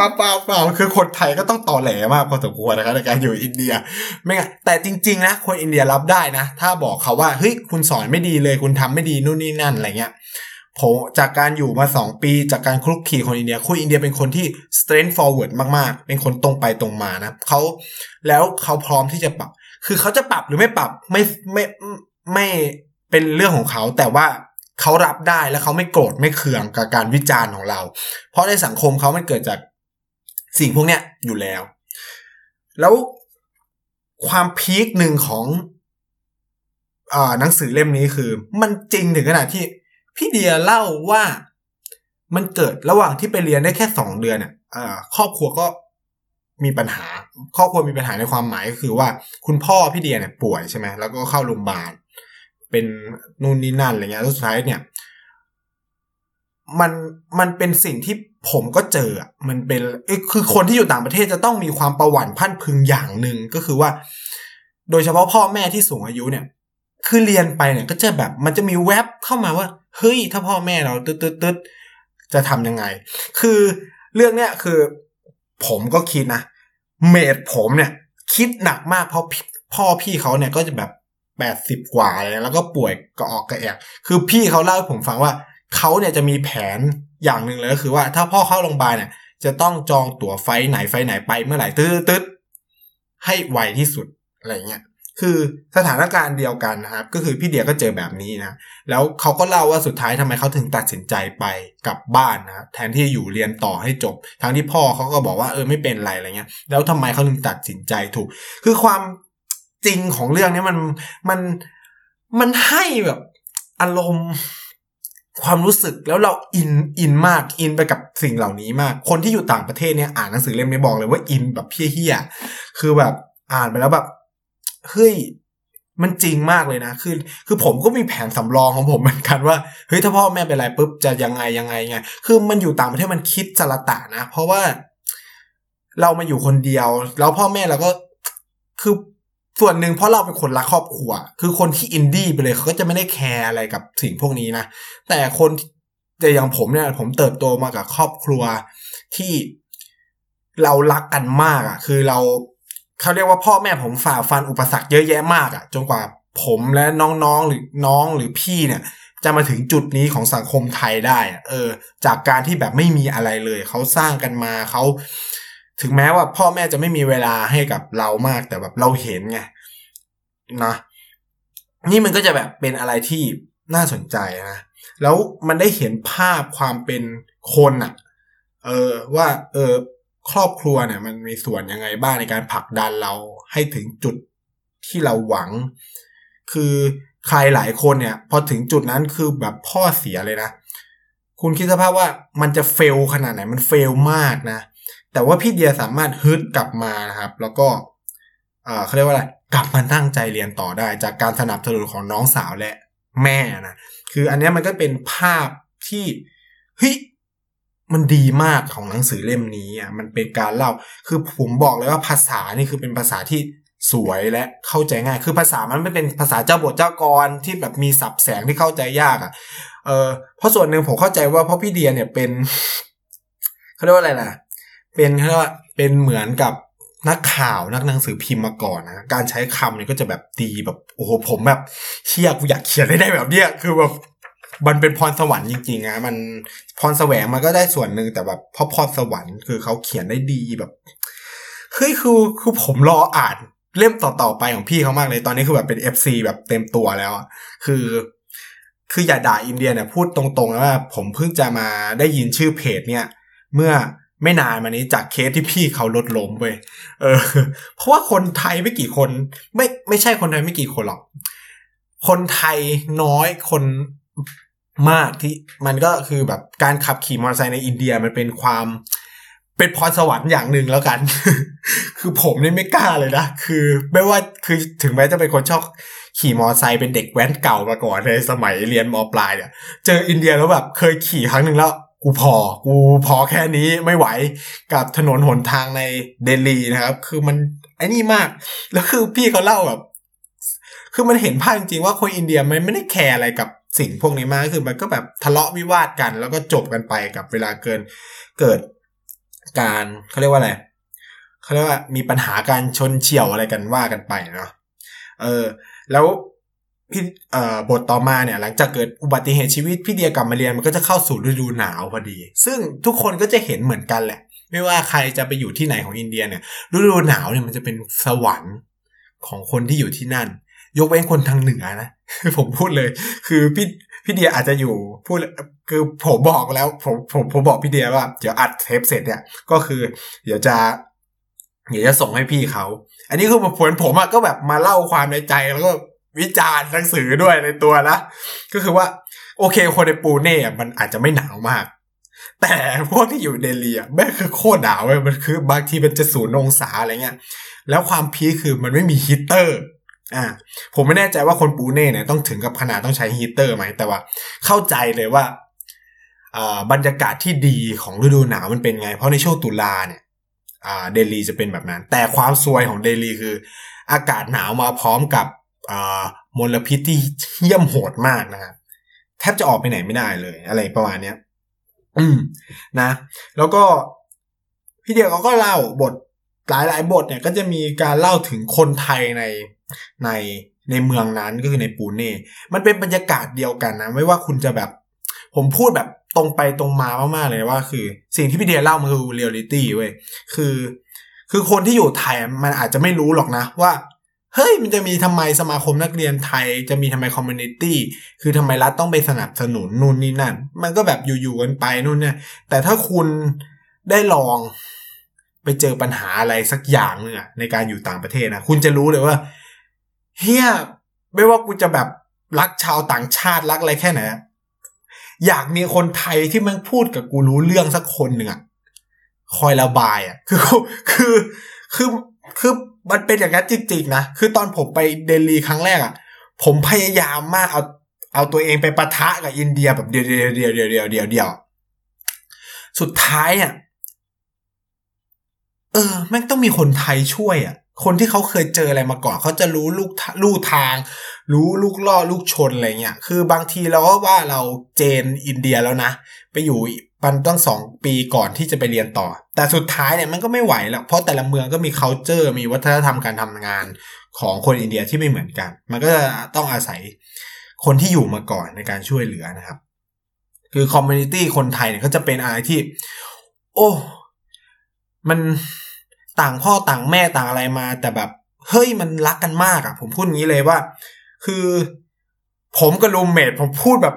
ล่าคือคนไทยก็ต้องตอแหลมากพอสมควรนะครับในการอยู่อินเดียไม่งั้นแต่จริงๆนะคนอินเดียรับได้นะถ้าบอกเขาว่าเฮ้ยคุณสอนไม่ดีเลยคุณทำไม่ดีนู่นนี่นั่นอะไรเงี้ยผมจากการอยู่มา2ปีจากการคลุกคลีคนอินเดียคนอินเดียเป็นคนที่ straight forward มากๆเป็นคนตรงไปตรงมานะเขาพร้อมที่จะปรับคือเขาจะปรับหรือไม่ปรับไม่เป็นเรื่องของเขาแต่ว่าเขารับได้และเขาไม่โกรธไม่เคืองกับการวิจารณ์ของเราเพราะในสังคมเขามันเกิดจากสิ่งพวกเนี้ยอยู่แล้วความพีคหนึ่งของหนังสือเล่มนี้คือมันจริงถึงขนาดที่พี่เดียเล่าว่ามันเกิดระหว่างที่ไปเรียนได้แค่2เดือนเนี่ยครอบครัวก็มีปัญหาครอบครัวมีปัญหาในความหมายก็คือว่าคุณพ่อพี่เดียเนี่ยป่วยใช่ไหมแล้วก็เข้าโรงพยาบาลเป็นนู่นนี่นั่นอะไรเงี้ยแล้วสุดท้ายเนี่ยมันเป็นสิ่งที่ผมก็เจอมันเป็นคือคนที่อยู่ต่างประเทศจะต้องมีความประวัติพันพึงอย่างนึงก็คือว่าโดยเฉพาะพ่อแม่ที่สูงอายุเนี่ยคือเรียนไปเนี่ยก็จะแบบมันจะมีแวบเข้ามาว่าเฮ้ยถ้าพ่อแม่เราตึ๊ดจะทำยังไงคือเรื่องเนี้ยคือผมก็คิดนะเมดผมเนี่ยคิดหนักมากเพราะพ่อพี่เขาเนี่ยก็จะแบบ80กว่าแล้วก็ป่วยกระออกกระแอกคือพี่เขาเล่าให้ผมฟังว่าเขาเนี่ยจะมีแผนอย่างนึงเลยก็คือว่าถ้าพ่อเข้าโรงพยาบาลเนี่ยจะต้องจองตั๋วไฟไหนไปเมื่อไหร่ตึ๊ดให้ไวที่สุดอะไรเงี้ยคือสถานการณ์เดียวกันนะครับก็คือพี่เดียก็เจอแบบนี้นะแล้วเขาก็เล่าว่าสุดท้ายทำไมเขาถึงตัดสินใจไปกลับบ้านนะครับแทนที่อยู่เรียนต่อให้จบทั้งที่พ่อเขาก็บอกว่าไม่เป็นไรอะไรเงี้ยแล้วทำไมเขาถึงตัดสินใจถูกคือความจริงของเรื่องนี้มันให้แบบอารมณ์ความรู้สึกแล้วเราอินมากอินไปกับสิ่งเหล่านี้มากคนที่อยู่ต่างประเทศเนี่ยอ่านหนังสือเล่มนี้บอกเลยว่าอินแบบเพี้ยๆคือแบบอ่านไปแล้วแบบเฮ้ยมันจริงมากเลยนะคือผมก็มีแผนสำรองของผมเหมือนกันว่าเฮ้ยถ้าพ่อแม่เป็นอะไรปุ๊บจะยังไงคือมันอยู่ต่างประเทศมันคิดสารตะนะเพราะว่าเรามาอยู่คนเดียวแล้วพ่อแม่เราก็คือ ส่วนหนึ่งเพราะเราเป็นคนรักครอบครัวคือคนที่อินดี้ไปเลยเขาก็จะไม่ได้แคร์อะไรกับสิ่งพวกนี้นะแต่คนแต่อย่างผมเนี่ยผมเติบโตมากับครอบครัวที่เรารักกันมากอ่ะคือเขาเรียกว่าพ่อแม่ผมฝ่าฟันอุปสรรคเยอะแยะมากอ่ะจนกว่าผมและน้องหรือพี่เนี่ยจะมาถึงจุดนี้ของสังคมไทยได้จากการที่แบบไม่มีอะไรเลยเขาสร้างกันมาเขาถึงแม้ว่าพ่อแม่จะไม่มีเวลาให้กับเรามากแต่แบบเราเห็นไงนะนี่มันก็จะแบบเป็นอะไรที่น่าสนใจนะแล้วมันได้เห็นภาพความเป็นคนอ่ะว่าครอบครัวเนี่ยมันมีส่วนยังไงบ้างในการผลักดันเราให้ถึงจุดที่เราหวังคือใครหลายคนเนี่ยพอถึงจุดนั้นคือแบบพ่อเสียเลยนะคุณคิดสภาพว่ามันจะเฟลขนาดไหนมันเฟลมากนะแต่ว่าพี่เดียสามารถฮึดกลับมานะครับแล้วก็เขาเรียกว่าอะไรกลับมาตั้งใจเรียนต่อได้จากการสนับสนุนของน้องสาวและแม่นะคืออันนี้มันก็เป็นภาพที่เฮ้ยมันดีมากของหนังสือเล่มนี้อ่ะมันเป็นการเล่าคือผมบอกเลยว่าภาษานี่คือเป็นภาษาที่สวยและเข้าใจง่ายคือภาษามันไม่เป็นภาษาเจ้าบทเจ้ากรที่แบบมีสับแสงที่เข้าใจยากอ่ะเพราะส่วนหนึ่งผมเข้าใจว่าเพราะพี่เดียเนี่ยเป็นเขาเรียกว่าอะไรนะเป็นเขาเรียกว่าเป็นเหมือนกับนักข่าวนักหนังสือพิมพ์มาก่อนนะการใช้คำเนี่ยก็จะแบบดีแบบโอ้โหผมแบบเชี่ยกูอยากเขียนได้แบบเนี้ยคือแบบมันเป็นพรสวรรค์จริงๆนะมันพรแสวงมันก็ได้ส่วนนึงแต่แบบเพราะพรสวรรค์คือเขาเขียนได้ดีแบบเฮ้ยคือผมรออ่านเล่มต่อๆไปของพี่เขามากเลยตอนนี้คือแบบเป็น FC แบบเต็มตัวแล้วอ่ะคืออย่าด่าอินเดียเนี่ยพูดตรงๆนะว่าผมเพิ่งจะมาได้ยินชื่อเพจเนี่ยเมื่อไม่นานมานี้จากเคสที่พี่เขารถล้มเว้ยเพราะว่าคนไทยไม่กี่คนไม่ใช่คนไทยไม่กี่คนหรอกคนไทยน้อยคนมากที่มันก็คือแบบการขับขี่มอเตอร์ไซค์ในอินเดียมันเป็นความเป็นพรสวรรค์อย่างหนึ่งแล้วกัน คือผมนี่ไม่กล้าเลยนะคือไม่ว่าคือถึงแม้จะเป็นคนชอบขี่มอเตอร์ไซค์เป็นเด็กแว้นเก่ามาก่อนในสมัยเรียนม.ปลายเนี่ยเจออินเดียแล้วแบบเคยขี่ครั้งนึงแล้วกูพอแค่นี้ไม่ไหวกับถนนหนทางในเดลีนะครับคือมันไอ้นี่มากแล้วคือพี่เขาเล่าแบบคือมันเห็นภาพจริงๆว่าคนอินเดียมันไม่ได้แคร์อะไรกับสิ่งพวกนี้มากคือมันก็แบบทะเลาะวิวาทกันแล้วก็จบกันไปกับเวลาเกิดการเขาเรียกว่าอะไรเขาเรียกว่ามีปัญหาการชนเฉี่ยวอะไรกันว่ากันไปเนาะแล้วพี่บทต่อมาเนี่ยหลังจากเกิดอุบัติเหตุชีวิตพี่เดียกลับมาเรียนมันก็จะเข้าสู่ฤดูหนาวพอดีซึ่งทุกคนก็จะเห็นเหมือนกันแหละไม่ว่าใครจะไปอยู่ที่ไหนของอินเดียเนี่ยฤดูหนาวเนี่ยมันจะเป็นสวรรค์ของคนที่อยู่ที่นั่นยกเว้นคนทางเหนือนะผมพูดเลยคือพี่เดียอาจจะอยู่พูดคือผมบอกแล้วผมบอกพี่เดียว่าเดี๋ยวอัดเทปเสร็จเนี่ยก็คือเดี๋ยวจะส่งให้พี่เขาอันนี้คือผมอ่ะก็แบบมาเล่าความในใจแล้วก็วิจารณ์หนังสือด้วยในตัวนะก็คือว่าโอเคคนในปูเน่มันอาจจะไม่หนาวมากแต่พวกที่อยู่เดลีอ่ะแม่คือโคตรหนาวเลยมันคือบางทีมันจะ0 องศาอะไรเงี้ยแล้วความพีคคือมันไม่มีฮีเตอร์ผมไม่แน่ใจว่าคนปูเน่เนี่ยต้องถึงกับขนาดต้องใช้ฮีเตอร์ไหมแต่ว่าเข้าใจเลยว่าบรรยากาศที่ดีของฤดูหนาวมันเป็นไงเพราะในช่วงตุลาเนี่ยเดลีจะเป็นแบบนั้นแต่ความซวยของเดลีคืออากาศหนาวมาพร้อมกับมลพิษที่เหี้ยมโหดมากนะครับแทบจะออกไปไหนไม่ได้เลยอะไรประมาณนี้นะแล้วก็พี่เดียเขาก็เล่าบทหลายๆบทเนี่ยก็จะมีการเล่าถึงคนไทยในเมืองนั้นก็คือในปูเน่มันเป็นบรรยากาศเดียวกันนะไม่ว่าคุณจะแบบผมพูดแบบตรงไปตรงมามากๆเลยว่าคือสิ่งที่พี่เดียเล่ามันคือเรียลลิตี้เว้ยคือคนที่อยู่ไทยมันอาจจะไม่รู้หรอกนะว่าเฮ้ยมันจะมีทำไมสมาคมนักเรียนไทยจะมีทำไมคอมมูนิตี้คือทำไมรัฐต้องไปสนับสนุนนู่นนี่นั่นมันก็แบบอยู่ๆกันไปนู่นเนี่ยแต่ถ้าคุณได้ลองไปเจอปัญหาอะไรสักอย่างนึงอ่ะในการอยู่ต่างประเทศนะคุณจะรู้เลยว่าเฮียไม่ว่ากูจะแบบรักชาวต่างชาติรักอะไรแค่ไหนอยากมีคนไทยที่มันพูดกับกูรู้เรื่องสักคนนึงอ่ะคอยระบายอ่ะคือมันเป็นอย่างนั้นจริงๆนะคือตอนผมไปเดลีครั้งแรกอ่ะผมพยายามมากเอาตัวเองไปปะทะกับอินเดียแบบเดียวสุดท้ายอ่ะแม่งต้องมีคนไทยช่วยอ่ะ คนที่เขาเคยเจออะไรมาก่อนเขาจะรู้ลูกทางรู้ลูกล่อลูกชนอะไรเงี้ยคือบางทีเราก็ว่าเราเจนอินเดียแล้วนะไปอยู่มันต้อง2ปีก่อนที่จะไปเรียนต่อแต่สุดท้ายเนี่ยมันก็ไม่ไหวแล้วเพราะแต่ละเมืองก็มี culture มีวัฒนธรรมการทำงานของคนอินเดียที่ไม่เหมือนกันมันก็ต้องอาศัยคนที่อยู่มาก่อนในการช่วยเหลือนะครับคือ community คนไทยเนี่ยก็จะเป็นอะไรที่โอ้มันต่างพ่อต่างแม่ต่างอะไรมาแต่แบบเฮ้ยมันรักกันมากอ่ะผมพูดงี้เลยว่าคือผมกับรูมเมทผมพูดแบบ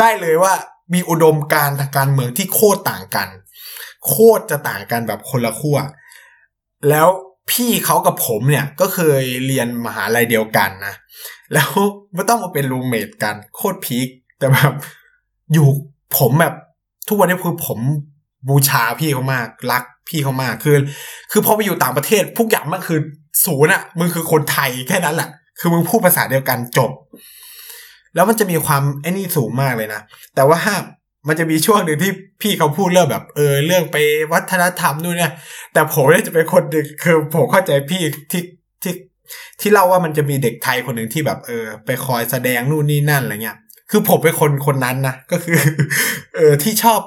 ได้เลยว่ามีอุดมการณ์ทางการเมืองที่โคตรต่างกันโคตรจะต่างกันแบบคนละขั้วแล้วพี่เขากับผมเนี่ยก็เคยเรียนมหาลัยเดียวกันนะแล้วไม่ต้องมาเป็นรูมเมทกันโคตรพีคแต่แบบอยู่ผมแบบทุกวันนี้คือผมบูชาพี่เขามากรักพี่เขามากคือพอไปอยู่ต่างประเทศพวกอย่างมันคือศูนย์อะมึงคือคนไทยแค่นั้นแหละคือมึงพูดภาษาเดียวกันจบแล้วมันจะมีความไอ้นี่สูงมากเลยนะแต่ว่ามันจะมีช่วงนึงที่พี่เขาพูดเรื่องแบบเรื่องไปวัฒนธรรมนู่นเนี่ยแต่ผมเนี่ยจะเป็นคนนึงคือผมเข้าใจพี่ที่เล่าว่ามันจะมีเด็กไทยคนนึงที่แบบไปคอยแสดงนู่นนี่นั่นอะไรเงี้ยคือผมเป็นคนนั้นนะก็คือที่ชอบ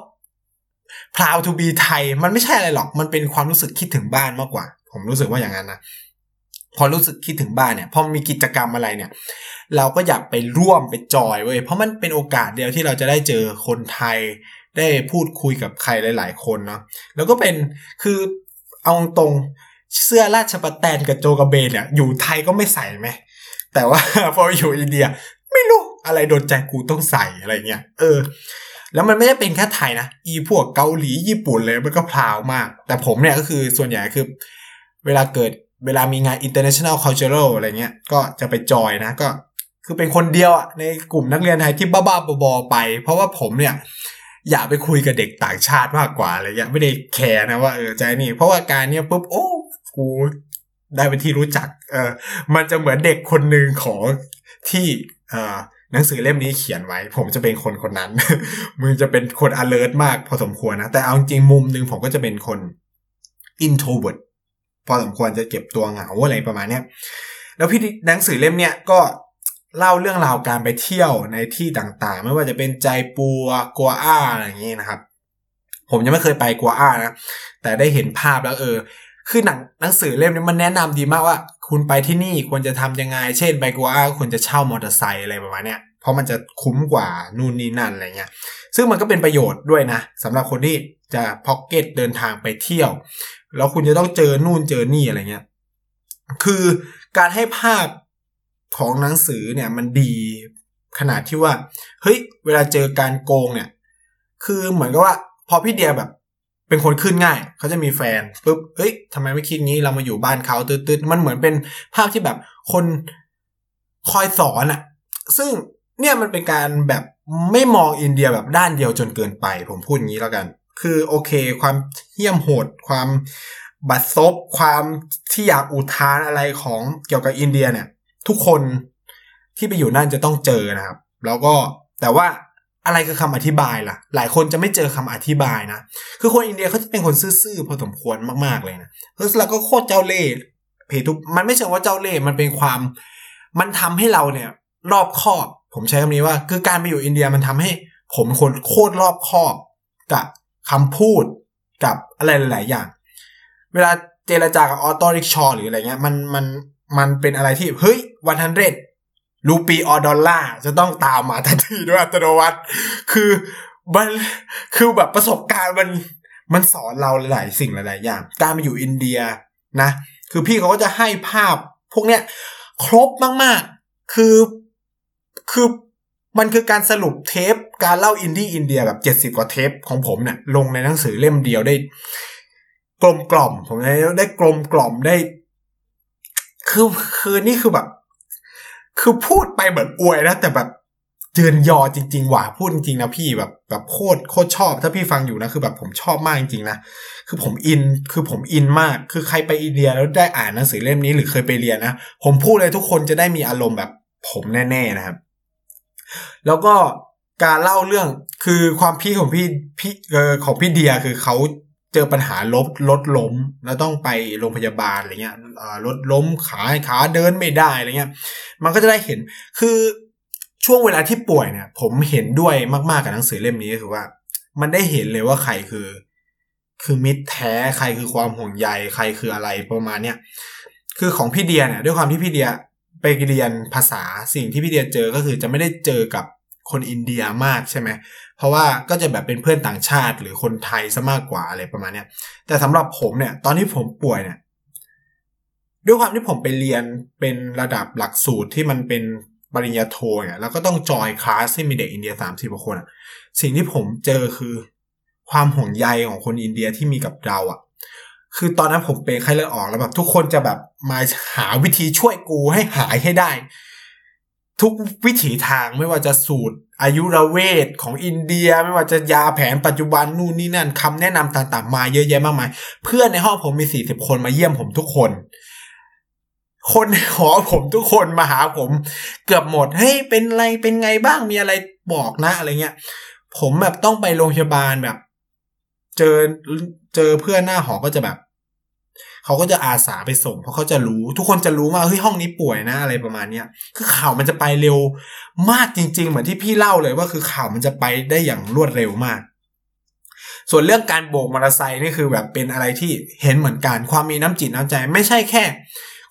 proud to be ไทยมันไม่ใช่อะไรหรอกมันเป็นความรู้สึกคิดถึงบ้านมากกว่าผมรู้สึกว่าอย่างนั้นนะพอรู้สึกคิดถึงบ้านเนี่ยพอมีกิจกรรมอะไรเนี่ยเราก็อยากไปร่วมไปจอยเว้ยเพราะมันเป็นโอกาสเดียวที่เราจะได้เจอคนไทยได้พูดคุยกับใครหลายๆคนเนาะแล้วก็เป็นคือเอาตรงเสื้อราชปฏแตนกับโจกเบนเนี่ยอยู่ไทยก็ไม่ใส่ไหมแต่ว่าพออยู่อินเดียไม่รู้อะไรโดนใจกูต้องใส่อะไรเงี้ยแล้วมันไม่ได้เป็นแค่ไทยนะพวกเกาหลีญี่ปุ่นเลยมันก็พราวมากแต่ผมเนี่ยก็คือส่วนใหญ่คือเวลามีงาน International Cultural อะไรเงี้ยก็จะไปจอยนะก็คือเป็นคนเดียวอ่ะในกลุ่มนักเรียนไทยที่บ้าๆบอๆไปเพราะว่าผมเนี่ยอยากไปคุยกับเด็กต่างชาติมากกว่าอะไรเงี้ยไม่ได้แคร์นะว่าใจนี่เพราะว่าการเนี่ยปุ๊บโอ้กูได้เป็นที่รู้จักมันจะเหมือนเด็กคนนึงของที่หนังสือเล่มนี้เขียนไว้ผมจะเป็นคนนั้น มึงจะเป็นคน alert มากพอสมควรนะแต่เอาจริงมุมนึงผมก็จะเป็นคน introvert พอสมควรจะเก็บตัวเหงาอะไรประมาณนี้แล้วพี่หนังสือเล่มเนี้ยก็เล่าเรื่องราวการไปเที่ยวในที่ต่างๆไม่ว่าจะเป็นใจปัวกัวอ้าอะไรอย่างงี้นะครับผมยังไม่เคยไปกัวอ้านะแต่ได้เห็นภาพแล้วคือหนังสือเล่มนี้มันแนะนำดีมากว่าคุณไปที่นี่ควรจะทำยังไงเช่นไปกัวอ้าควรจะเช่ามอเตอร์ไซค์อะไรประมาณเนี้ยเพราะมันจะคุ้มกว่านู่นนี่นั่นอะไรเงี้ยซึ่งมันก็เป็นประโยชน์ด้วยนะสำหรับคนที่จะพ็อกเก็ตเดินทางไปเที่ยวแล้วคุณจะต้องเจอนู่นเจอนี่อะไรเงี้ยคือการให้ภาพของหนังสือเนี่ยมันดีขนาดที่ว่าเฮ้ยเวลาเจอการโกงเนี่ยคือเหมือนกับว่าพอพี่เดียแบบเป็นคนขึ้นง่ายเขาจะมีแฟนปุ๊บเฮ้ยทำไมไม่คิดงี้เรามาอยู่บ้านเขาตืดมันเหมือนเป็นภาพที่แบบคนคอยสอนอะซึ่งเนี่ยมันเป็นการแบบไม่มองอินเดียแบบด้านเดียวจนเกินไปผมพูดงี้แล้วกันคือโอเคความเหี้ยมโหดความบัดซบความที่อยากอุทานอะไรของเกี่ยวกับอินเดียเนี่ยทุกคนที่ไปอยู่นั่นจะต้องเจอนะครับแล้วก็แต่ว่าอะไรคือคำอธิบายล่ะหลายคนจะไม่เจอคำอธิบายนะคือคนอินเดียเขาจะเป็นคนซื่อๆพอสมควรมากๆเลยนะแล้วก็โคตรเจ้าเล่ห์เพทุบมันไม่ใช่ว่าเจ้าเล่ห์มันเป็นความมันทำให้เราเนี่ยรอบคอบผมใช้คำนี้ว่าคือการไปอยู่อินเดียมันทำให้ผมคนโคตรรอบคอบกับคำพูดกับอะไรหลายๆอย่างเวลาเจรจากับออโต้ริกชอหรืออะไรเงี้ยมันเป็นอะไรที่เฮ้ย100รูปีออดอลลาร์จะต้องตามมาทันทีด้วยอัตโนมัติคือแบบประสบการณ์มันสอนเราหลายสิ่งหลายๆอย่างการมาอยู่อินเดียนะคือพี่เขาก็จะให้ภาพพวกเนี้ยครบมากๆคือมันคือการสรุปเทปการเล่าอินเดียแบบ70กว่าเทปของผมเนี่ยลงในหนังสือเล่มเดียวได้กลมกล่อมผมได้กลมกล่อมได้คือนี่คือแบบคือพูดไปเหมือนอวยนะแต่แบบเจินยอจริงๆว่ะพูดจริงๆนะพี่แบบโคตรชอบถ้าพี่ฟังอยู่นะคือแบบผมชอบมากจริงๆนะคือผมอินมากคือใครไปอินเดียแล้วได้อ่านหนังสือเล่มนี้หรือเคยไปเรียนนะผมพูดเลยทุกคนจะได้มีอารมณ์แบบผมแน่ๆนะครับแล้วก็การเล่าเรื่องคือความพี่ของพี่เดียคือเขา เจอปัญหารถล้มแล้วต้องไปโรงพยาบาลอะไรเงี้ยรถล้มขาเดินไม่ได้อะไรเงี้ยมันก็จะได้เห็นคือช่วงเวลาที่ป่วยเนี่ยผมเห็นด้วยมากๆกับหนังสือเล่มนี้คือว่ามันได้เห็นเลยว่าใครคือมิตรแท้ใครคือความห่วงใยใครคืออะไรประมาณเนี้ยคือของพี่เดียเนี่ยด้วยความที่พี่เดียไปเรียนภาษาสิ่งที่พี่เดียเจอก็คือจะไม่ได้เจอกับคนอินเดียมากใช่ไหมเพราะว่าก็จะแบบเป็นเพื่อนต่างชาติหรือคนไทยซะมากกว่าอะไรประมาณเนี้ยแต่สำหรับผมเนี่ยตอนที่ผมป่วยเนี่ยด้วยความที่ผมไปเรียนเป็นระดับหลักสูตรที่มันเป็นปริญญาโทเนี่ยแล้วก็ต้องจอยคลาสที่มีเด็กอินเดีย 30 กว่าคนอ่ะสิ่งที่ผมเจอคือความห่วงใยของคนอินเดียที่มีกับเราอ่ะคือตอนนั้นผมเป็นไข้เลือดออกแล้วแบบทุกคนจะแบบมาหาวิธีช่วยกูให้หายให้ได้ทุกวิถีทางไม่ว่าจะสูตรอายุรเวทของอินเดียไม่ว่าจะยาแผนปัจจุบันนู่นนี่นั่นคำแนะนำต่างๆมาเยอะแยะมากมายเพื่อนในห้องผมมี40คนมาเยี่ยมผมทุกคนในหอผมทุกคนมาหาผมเกือบหมดเฮ้ยเป็นไรเป็นไงบ้างมีอะไรบอกนะอะไรเงี้ยผมแบบต้องไปโรงพยาบาลแบบเจอเพื่อนหน้าหอก็จะแบบเขาก็จะอาสาไปส่งเพราะเขาจะรู้ทุกคนจะรู้ว่าเฮ้ยห้องนี้ป่วยนะอะไรประมาณเนี้ยคือข่าวมันจะไปเร็วมากจริงๆเหมือนที่พี่เล่าเลยว่าคือข่าวมันจะไปได้อย่างรวดเร็วมากส่วนเรื่องการโบกมอเตอร์ไซค์นี่คือแบบเป็นอะไรที่เห็นเหมือนกันความมีน้ำจิตน้ำใจไม่ใช่แค่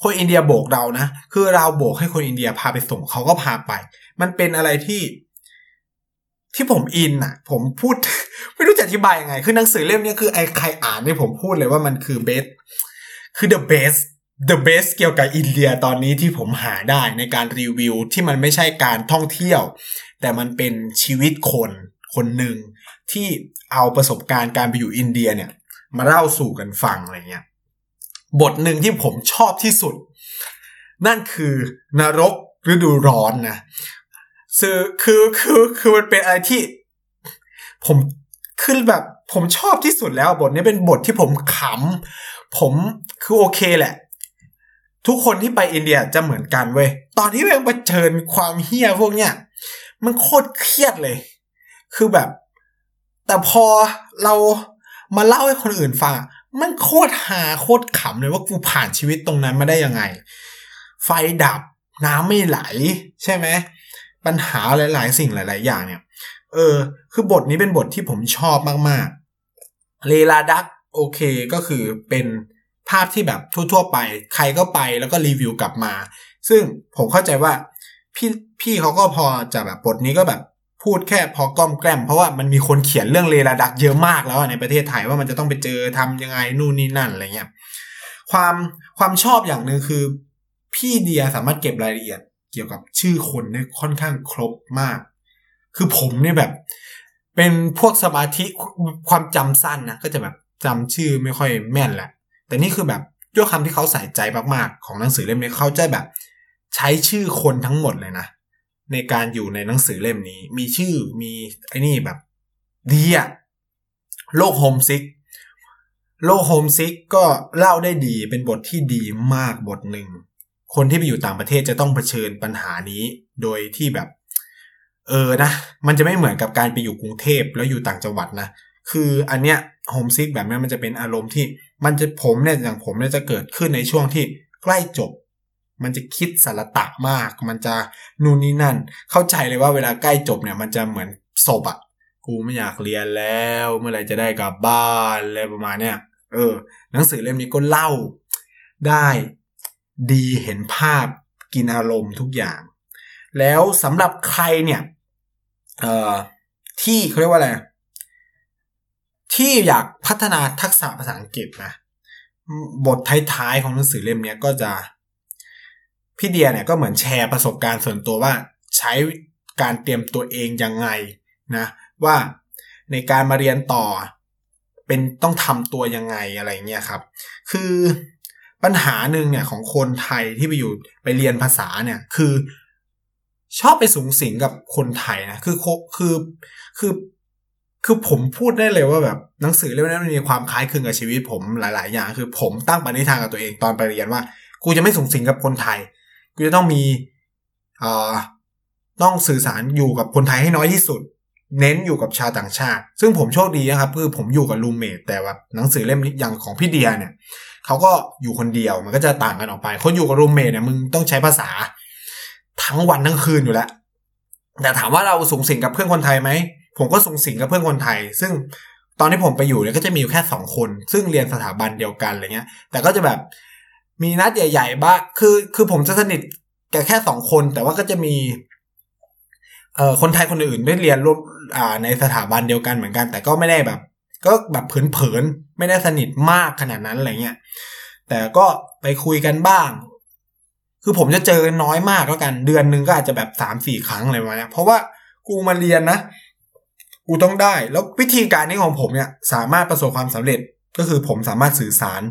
คนอินเดียโบกเรานะคือเราโบกให้คนอินเดียพาไปส่งเขาก็พาไปมันเป็นอะไรที่ผมอินอ่ะผมพูดไม่รู้จะอธิบายยังไงคือหนังสือเล่มนี้คือไอ้ใครอ่านนี่ผมพูดเลยว่ามันคือเบสคือ the best เกี่ยวกับอินเดียตอนนี้ที่ผมหาได้ในการรีวิวที่มันไม่ใช่การท่องเที่ยวแต่มันเป็นชีวิตคนหนึ่งที่เอาประสบการณ์การไปอยู่อินเดียเนี่ยมาเล่าสู่กันฟังอะไรเงี้ยบทหนึ่งที่ผมชอบที่สุดนั่นคือนรกฤดูร้อนนะคือมันเป็นอะไรที่ผมคือแบบผมชอบที่สุดแล้วบทนี้เป็นบทที่ผมขำผมคือโอเคแหละทุกคนที่ไปอินเดียจะเหมือนกันเว้ยตอนที่มันเผชิญความเหี้ยพวกเนี้ยมันโคตรเครียดเลยคือแบบแต่พอเรามาเล่าให้คนอื่นฟังมันโคตรหาโคตรขำเลยว่ากูผ่านชีวิตตรงนั้นมาได้ยังไงไฟดับน้ำไม่ไหลใช่ไหมปัญหาหลายๆสิ่งหลายๆอย่างเนี่ยคือบทนี้เป็นบทที่ผมชอบมากๆเลลาดักโอเคก็คือเป็นภาพที่แบบทั่วๆไปใครก็ไปแล้วก็รีวิวกลับมาซึ่งผมเข้าใจว่าพี่เขาก็พอจะแบบบทนี้ก็แบบพูดแค่พอก้อมแกล้มเพราะว่ามันมีคนเขียนเรื่องเลลาดักเยอะมากแล้วในประเทศไทยว่ามันจะต้องไปเจอทำยังไงนู่นนี่นั่นอะไรเงี้ยความชอบอย่างนึงคือพี่เดียสามารถเก็บรายละเอียดเกี่ยวกับชื่อคนเนี่ยค่อนข้างครบมากคือผมเนี่ยแบบเป็นพวกสมาธิความจำสั้นนะก็จะแบบจำชื่อไม่ค่อยแม่นแหละแต่นี่คือแบบด้วยคำที่เขาใส่ใจมากๆของหนังสือเล่มนี้เขาจะแบบใช้ชื่อคนทั้งหมดเลยนะในการอยู่ในหนังสือเล่มนี้มีชื่อมีไอ้นี่แบบดีอะโลกโฮมซิกก็เล่าได้ดีเป็นบทที่ดีมากบทหนึ่งคนที่ไปอยู่ต่างประเทศจะต้องเผชิญปัญหานี้โดยที่แบบนะมันจะไม่เหมือนกับการไปอยู่กรุงเทพแล้วอยู่ต่างจังหวัดนะคืออันเนี้ยโฮมซิกแบบนี้มันจะเป็นอารมณ์ที่มันจะผมเนี่ยจะเกิดขึ้นในช่วงที่ใกล้จบมันจะคิดสารตะมากมันจะนู่นนี่นั่นเข้าใจเลยว่าเวลาใกล้จบเนี่ยมันจะเหมือนศพอ่ะกูไม่อยากเรียนแล้วเมื่อไหร่จะได้กลับบ้านอะไรประมาณเนี้ยหนังสือเล่มนี้ก็เล่าได้ดีเห็นภาพกินอารมณ์ทุกอย่างแล้วสำหรับใครเนี่ยที่เขาเรียกว่าอะไรที่อยากพัฒนาทักษะภาษาอังกฤษนะบทท้ายๆของหนังสือเล่มนี้ก็จะพี่เดียเนี่ยก็เหมือนแชร์ประสบการณ์ส่วนตัวว่าใช้การเตรียมตัวเองยังไงนะว่าในการมาเรียนต่อเป็นต้องทำตัวยังไงอะไรเงี้ยครับคือปัญหาหนึ่งเนี่ยของคนไทยที่ไปอยู่ไปเรียนภาษาเนี่ยคือชอบไปสูงสิงกับคนไทยนะคือผมพูดได้เลยว่าแบบหนังสือเล่มนี้มันมีความคล้ายคลึงกับชีวิตผมหลายๆอย่างคือผมตั้งปณิธานกับตัวเองตอนไปเรียนว่ากูจะไม่สูงสิงกับคนไทยกูจะต้องมีต้องสื่อสารอยู่กับคนไทยให้น้อยที่สุด เน้นอยู่กับชาวต่างชาติซึ่งผมโชคดีนะครับคือผมอยู่กับรูมเมทแต่ว่าหนังสือเล่มนี้อย่างของพี่เดียเนี่ยเขาก็อยู่คนเดียวมันก็จะต่างกันออกไปคนอยู่กับรูมเมทเนี่ยมึงต้องใช้ภาษาทั้งวันทั้งคืนอยู่แล้วแต่ถามว่าเราสูงสิงกับเพื่อนคนไทยไหมผมก็สูงสิงกับเพื่อนคนไทยซึ่งตอนที่ผมไปอยู่เนี่ยก็จะมีอยู่แค่2คนซึ่งเรียนสถาบันเดียวกันอะไรเงี้ยแต่ก็จะแบบมีนัดใหญ่ๆบ้างคือผมจะสนิทกับแค่2คนแต่ว่าก็จะมีคนไทยคนอื่นได้เรียนร่วมในสถาบันเดียวกันเหมือนกันแต่ก็ไม่ได้แบบก็แบบเผินๆไม่ได้สนิทมากขนาดนั้นอะไรเงี้ยแต่ก็ไปคุยกันบ้างคือผมจะเจอน้อยมากแล้วกันเดือนนึงก็อาจจะแบบ 3-4 ครั้งอะไรประมาณนี้เพราะว่ากูมาเรียนนะกูต้องได้แล้ววิธีการนี้ของผมเนี่ยสามารถประสบความสำเร็จก็คือผมสามารถสื่อสาร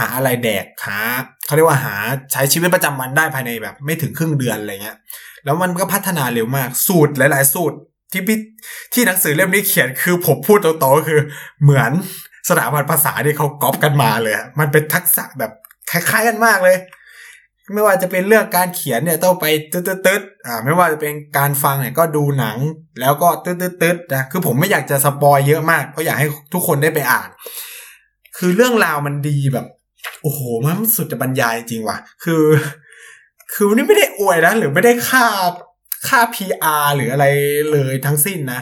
หาอะไรแดกหาเขาเรียกว่าหาใช้ชีวิตประจำวันได้ภายในแบบไม่ถึงครึ่งเดือนอะไรเงี้ยแล้วมันก็พัฒนาเร็วมากสูตรหลายๆสูตรที่หนังสือเล่มนี้เขียนคือผมพูดตรงๆคือเหมือนสถาบันภาษาที่เขาก๊อปกันมาเลยมันเป็นทักษะแบบคล้ายๆกันมากเลยไม่ว่าจะเป็นเรื่องการเขียนเนี่ยต้องไปตึ๊ดๆไม่ว่าจะเป็นการฟังเนี่ยก็ดูหนังแล้วก็ตึ๊ดๆนะคือผมไม่อยากจะสปอยเยอะมากเพราะอยากให้ทุกคนได้ไปอ่านคือเรื่องราวมันดีแบบโอ้โหมันสุดจะบรรยายจริงว่ะคือนี่ไม่ได้อวยนะหรือไม่ได้ค่า PR หรืออะไรเลยทั้งสิ้นนะ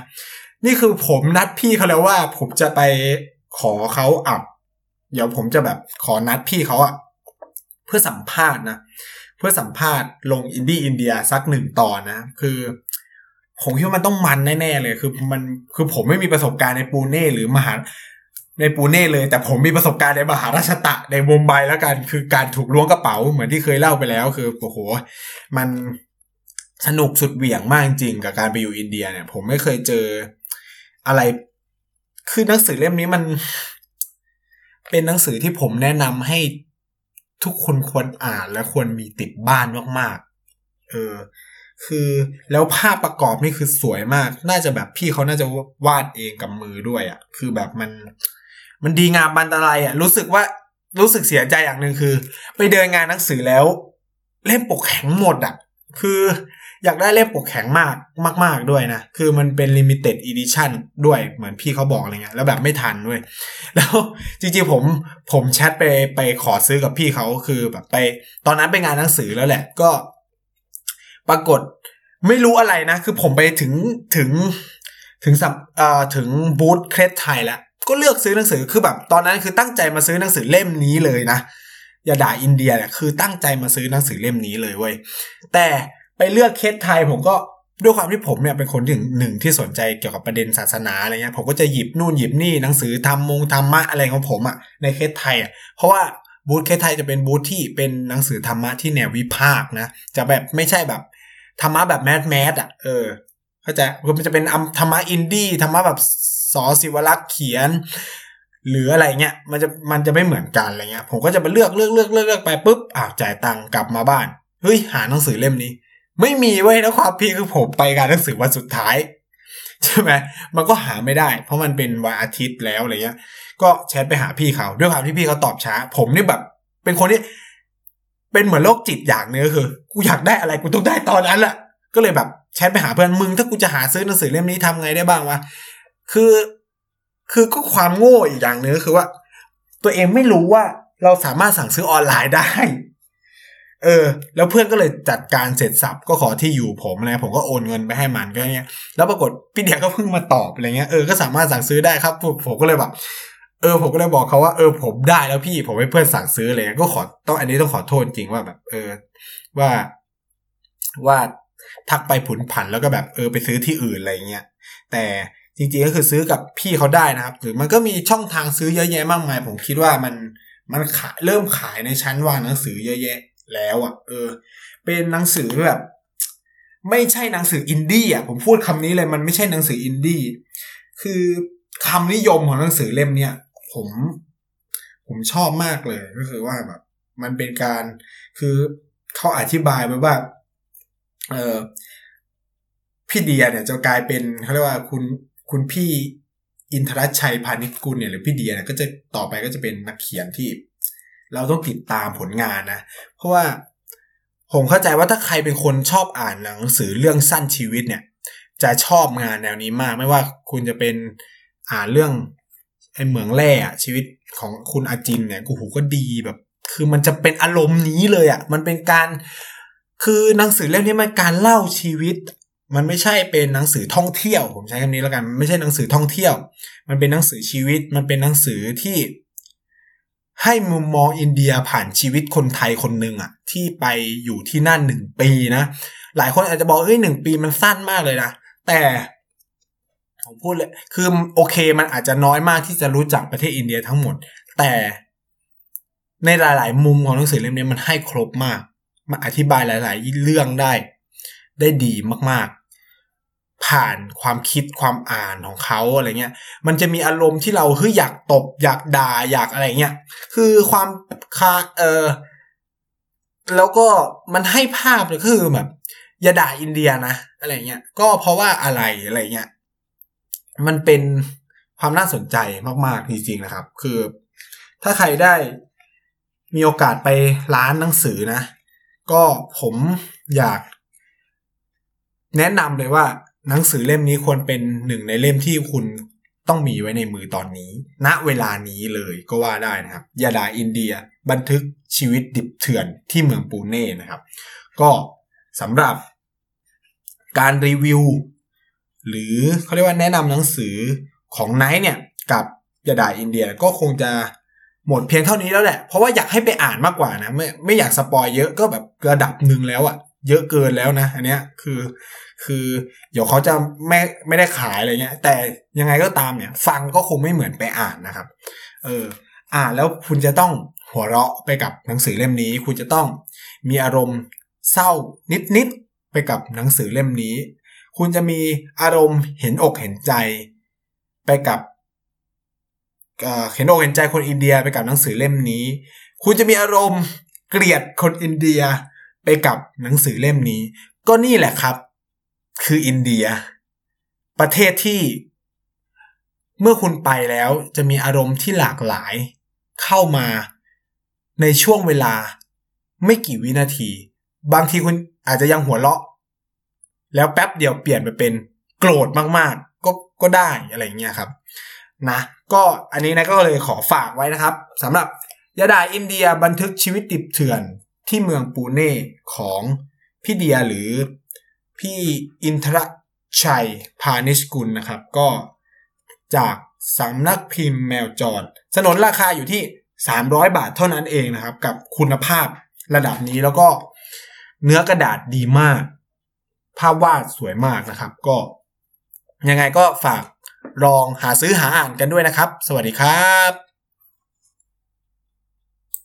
นี่คือผมนัดพี่เขาแล้วว่าผมจะไปขอเขาอัพเดี๋ยวผมจะแบบขอนัดพี่เขาอะเพื่อสัมภาษณ์ลง Indy India สัก1ตอนนะคือผมคิดว่ามันต้องมันแน่ๆเลยคือผมไม่มีประสบการณ์ในปูเน่หรือมหาในปูเน่เลยแต่ผมมีประสบการณ์ในมหาราชตะในมุมไบแล้วกันคือการถูกล้วงกระเป๋าเหมือนที่เคยเล่าไปแล้วคือโอ้โหมันสนุกสุดเหวี่ยงมากจริงกับการไปอยู่อินเดียเนี่ยผมไม่เคยเจออะไรคือหนังสือเล่มนี้มันเป็นหนังสือที่ผมแนะนำให้ทุกคนควรอ่านและควรมีติดบ้านมากๆคือแล้วภาพประกอบนี่คือสวยมากน่าจะแบบพี่เขาน่าจะวาดเองกับมือด้วยอ่ะคือแบบมันดีงามบรรลัยอ่ะรู้สึกเสียใจอย่างนึงคือไปเดินงานหนังสือแล้วเล่มปกแข็งหมดอ่ะคืออยากได้เล่มปกแข็งมากด้วยนะคือมันเป็น limited edition ด้วยเหมือนพี่เขาบอกอะไรเงี้ยแล้วแบบไม่ทันด้วยแล้วจริงๆผมแชทไปขอซื้อกับพี่เขาคือแบบไปตอนนั้นไปงานหนังสือแล้วแหละก็ปรากฏไม่รู้อะไรนะคือผมไปถึงบูธเครทไทยแล้วก็เลือกซื้อหนังสือคือแบบตอนนั้นคือตั้งใจมาซื้อหนังสือเล่มนี้เลยนะอย่าด่าอินเดียเนี่ยคือตั้งใจมาซื้อหนังสือเล่มนี้เลยเว้ยแต่ไปเลือกเคสไทยผมก็ด้วยความที่ผมเนี่ยเป็นคนหนึ่งที่สนใจเกี่ยวกับประเด็นศาสนาอะไรเงี้ยผมก็จะหยิบนู่นหยิบนี่หนังสือธรรมะอะไรของผมอ่ะในเคสไทยอ่ะเพราะว่าบูธเคสไทยจะเป็นบูธที่เป็นหนังสือธรรมะที่แนววิพากษ์นะจะแบบไม่ใช่แบบธรรมะแบบแมสอ่ะเข้าใจมันจะเป็นธรรมะอินดี้ธรรมะแบบส.ศิวลักษณ์เขียนหรืออะไรเงี้ยมันจะไม่เหมือนกันอะไรเงี้ยผมก็จะไปเลือกไปปุ๊บจ่ายตังค์กลับมาบ้านเฮ้ยหาหนังสือเล่มนี้ไม่มีเว้ยแล้วความพีคือผมไปงานหนังสือวันสุดท้ายใช่ไหมมันก็หาไม่ได้เพราะมันเป็นวันอาทิตย์แล้วอะไรเงี้ยก็แชทไปหาพี่เขาด้วยความที่พี่เขาตอบช้าผมนี่แบบเป็นคนที่เป็นเหมือนโรคจิตอย่างนึงคือกูอยากได้อะไรกูต้องได้ตอนนั้นแหละก็เลยแบบแชทไปหาเพื่อนมึงถ้ากูจะหาซื้อหนังสือเล่มนี้ทำไงได้บ้างวะคือก็ความโง่อีกอย่างนึงคือว่าตัวเองไม่รู้ว่าเราสามารถสั่งซื้อออนไลน์ได้แล้วเพื่อนก็เลยจัดการเสร็จสับก็ขอที่อยู่ผมอะไรผมก็โอนเงินไปให้มันก็เงี้ยแล้วปรากฏพี่เดียก็เพิ่งมาตอบอะไรเงี้ยก็สามารถสั่งซื้อได้ครับผมก็เลยแบบผมก็เลยบอกเขาว่าผมได้แล้วพี่ผมให้เพื่อนสั่งซื้ออะไรก็ขอต้องอันนี้ต้องขอโทษจริงว่าแบบว่าทักไปผุนผันแล้วก็แบบไปซื้อที่อื่นอะไรเงี้ยแต่จริงๆก็คือซื้อกับพี่เขาได้นะครับหรือมันก็มีช่องทางซื้อเยอะแยะมากมายผมคิดว่ามันเริ่มขายในชั้นวางหนังสือเยอะแยะแล้วอ่ะเป็นหนังสือแบบไม่ใช่หนังสืออินดี้อ่ะผมพูดคำนี้เลยมันไม่ใช่หนังสืออินดี้คือคำนิยมของหนังสือเล่มเนี้ยผมชอบมากเลยก็คือว่าแบบมันเป็นการคือเขาอธิบายไว้ว่าพี่เดียเนี่ยจะกลายเป็นเขาเรียกว่าคุณพี่อินทรชัยพานิชกุลเนี่ยหรือพี่เดียเนี่ยก็จะต่อไปก็จะเป็นนักเขียนที่เราต้องติดตามผลงานนะเพราะว่าผมเข้าใจว่าถ้าใครเป็นคนชอบอ่านหนังสือเรื่องสั้นชีวิตเนี่ย จะชอบงานแนวนี้มากไม่ว่าคุณจะเป็นเรื่องไอ้เหมืองแร่อะชีวิตของคุณอาจินเนี่ยกูหูก็ดีแบบคือมันจะเป็นอารมณ์นี้เลยอะมันเป็นการคือหนังสือเล่มนี้มันการเล่าชีวิตมันไม่ใช่เป็นหนังสือท่องเที่ยวผมใช้คำนี้แล้วกันไม่ใช่หนังสือท่องเที่ยวมันเป็นหนังสือชีวิตมันเป็นหนังสือที่ให้มุมมองอินเดียผ่านชีวิตคนไทยคนนึงอะที่ไปอยู่ที่นั่น1ปีนะหลายคนอาจจะบอกเอ้ย1ปีมันสั้นมากเลยนะแต่ผมพูดเลยคือโอเคมันอาจจะน้อยมากที่จะรู้จักประเทศอินเดียทั้งหมดแต่ในหลายๆมุมของหนังสือเล่มนี้มันให้ครบมากมันอธิบายหลายๆเรื่องได้ดีมากๆผ่านความคิดความอ่านของเขาอะไรเงี้ยมันจะมีอารมณ์ที่เราอยากตบอยากด่าอยากอะไรเงี้ยคือความแล้วก็มันให้ภาพเลยคือแบบอย่าด่าอินเดียนะอะไรเงี้ยก็เพราะว่าอะไรเงี้ยมันเป็นความน่าสนใจมากๆจริงๆนะครับคือถ้าใครได้มีโอกาสไปร้านหนังสือนะก็ผมอยากแนะนำเลยว่าหนังสือเล่มนี้ควรเป็นหนึ่งในเล่มที่คุณต้องมีไว้ในมือตอนนี้ณเวลานี้เลยก็ว่าได้นะครับยาดาอินเดียบันทึกชีวิตดิบเถื่อนที่เมืองปูเน่นะครับก็สำหรับการรีวิวหรือเขาเรียกว่าแนะนำหนังสือของไนท์เนี่ยกับยาดาอินเดียก็คงจะหมดเพียงเท่านี้แล้วแหละเพราะว่าอยากให้ไปอ่านมากกว่านะไม่อยากสปอยเยอะก็แบบระดับหนึ่งแล้วอะเยอะเกินแล้วนะอันเนี้ยคือเดี๋ยวเขาจะไม่ได้ขายอะไรเงี้ยแต่ยังไงก็ตามเนี่ยฟังก็คงไม่เหมือนไปอ่านนะครับอ่านแล้วคุณจะต้องหัวเราะไปกับหนังสือเล่มนี้คุณจะต้องมีอารมณ์เศร้านิดๆไปกับหนังสือเล่มนี้คุณจะมีอารมณ์เห็นอกเห็นใจไปกับเห็นอกเห็นใจคนอินเดียไปกับหนังสือเล่มนี้คุณจะมีอารมณ์เกลียดคนอินเดียไปกับหนังสือเล่มนี้ก็นี่แหละครับคืออินเดียประเทศที่เมื่อคุณไปแล้วจะมีอารมณ์ที่หลากหลายเข้ามาในช่วงเวลาไม่กี่วินาทีบางทีคุณอาจจะยังหัวเราะแล้วแป๊บเดียวเปลี่ยนไปเป็นโกรธมากๆก็ได้อะไรอย่างเงี้ยครับนะก็อันนี้นะก็เลยขอฝากไว้นะครับสำหรับยาดาอินเดียบันทึกชีวิตดิบเถื่อนที่เมืองปูเน่ของพี่เดียหรือพี่อินทรชัยพานิชกุลนะครับก็จากสำนักพิมพ์แมวจรสนนราคาอยู่ที่300 บาทเท่านั้นเองนะครับกับคุณภาพระดับนี้แล้วก็เนื้อกระดาษดีมากภาพวาดสวยมากนะครับก็ยังไงก็ฝากลองหาซื้อหาอ่านกันด้วยนะครับสวัสดีครับ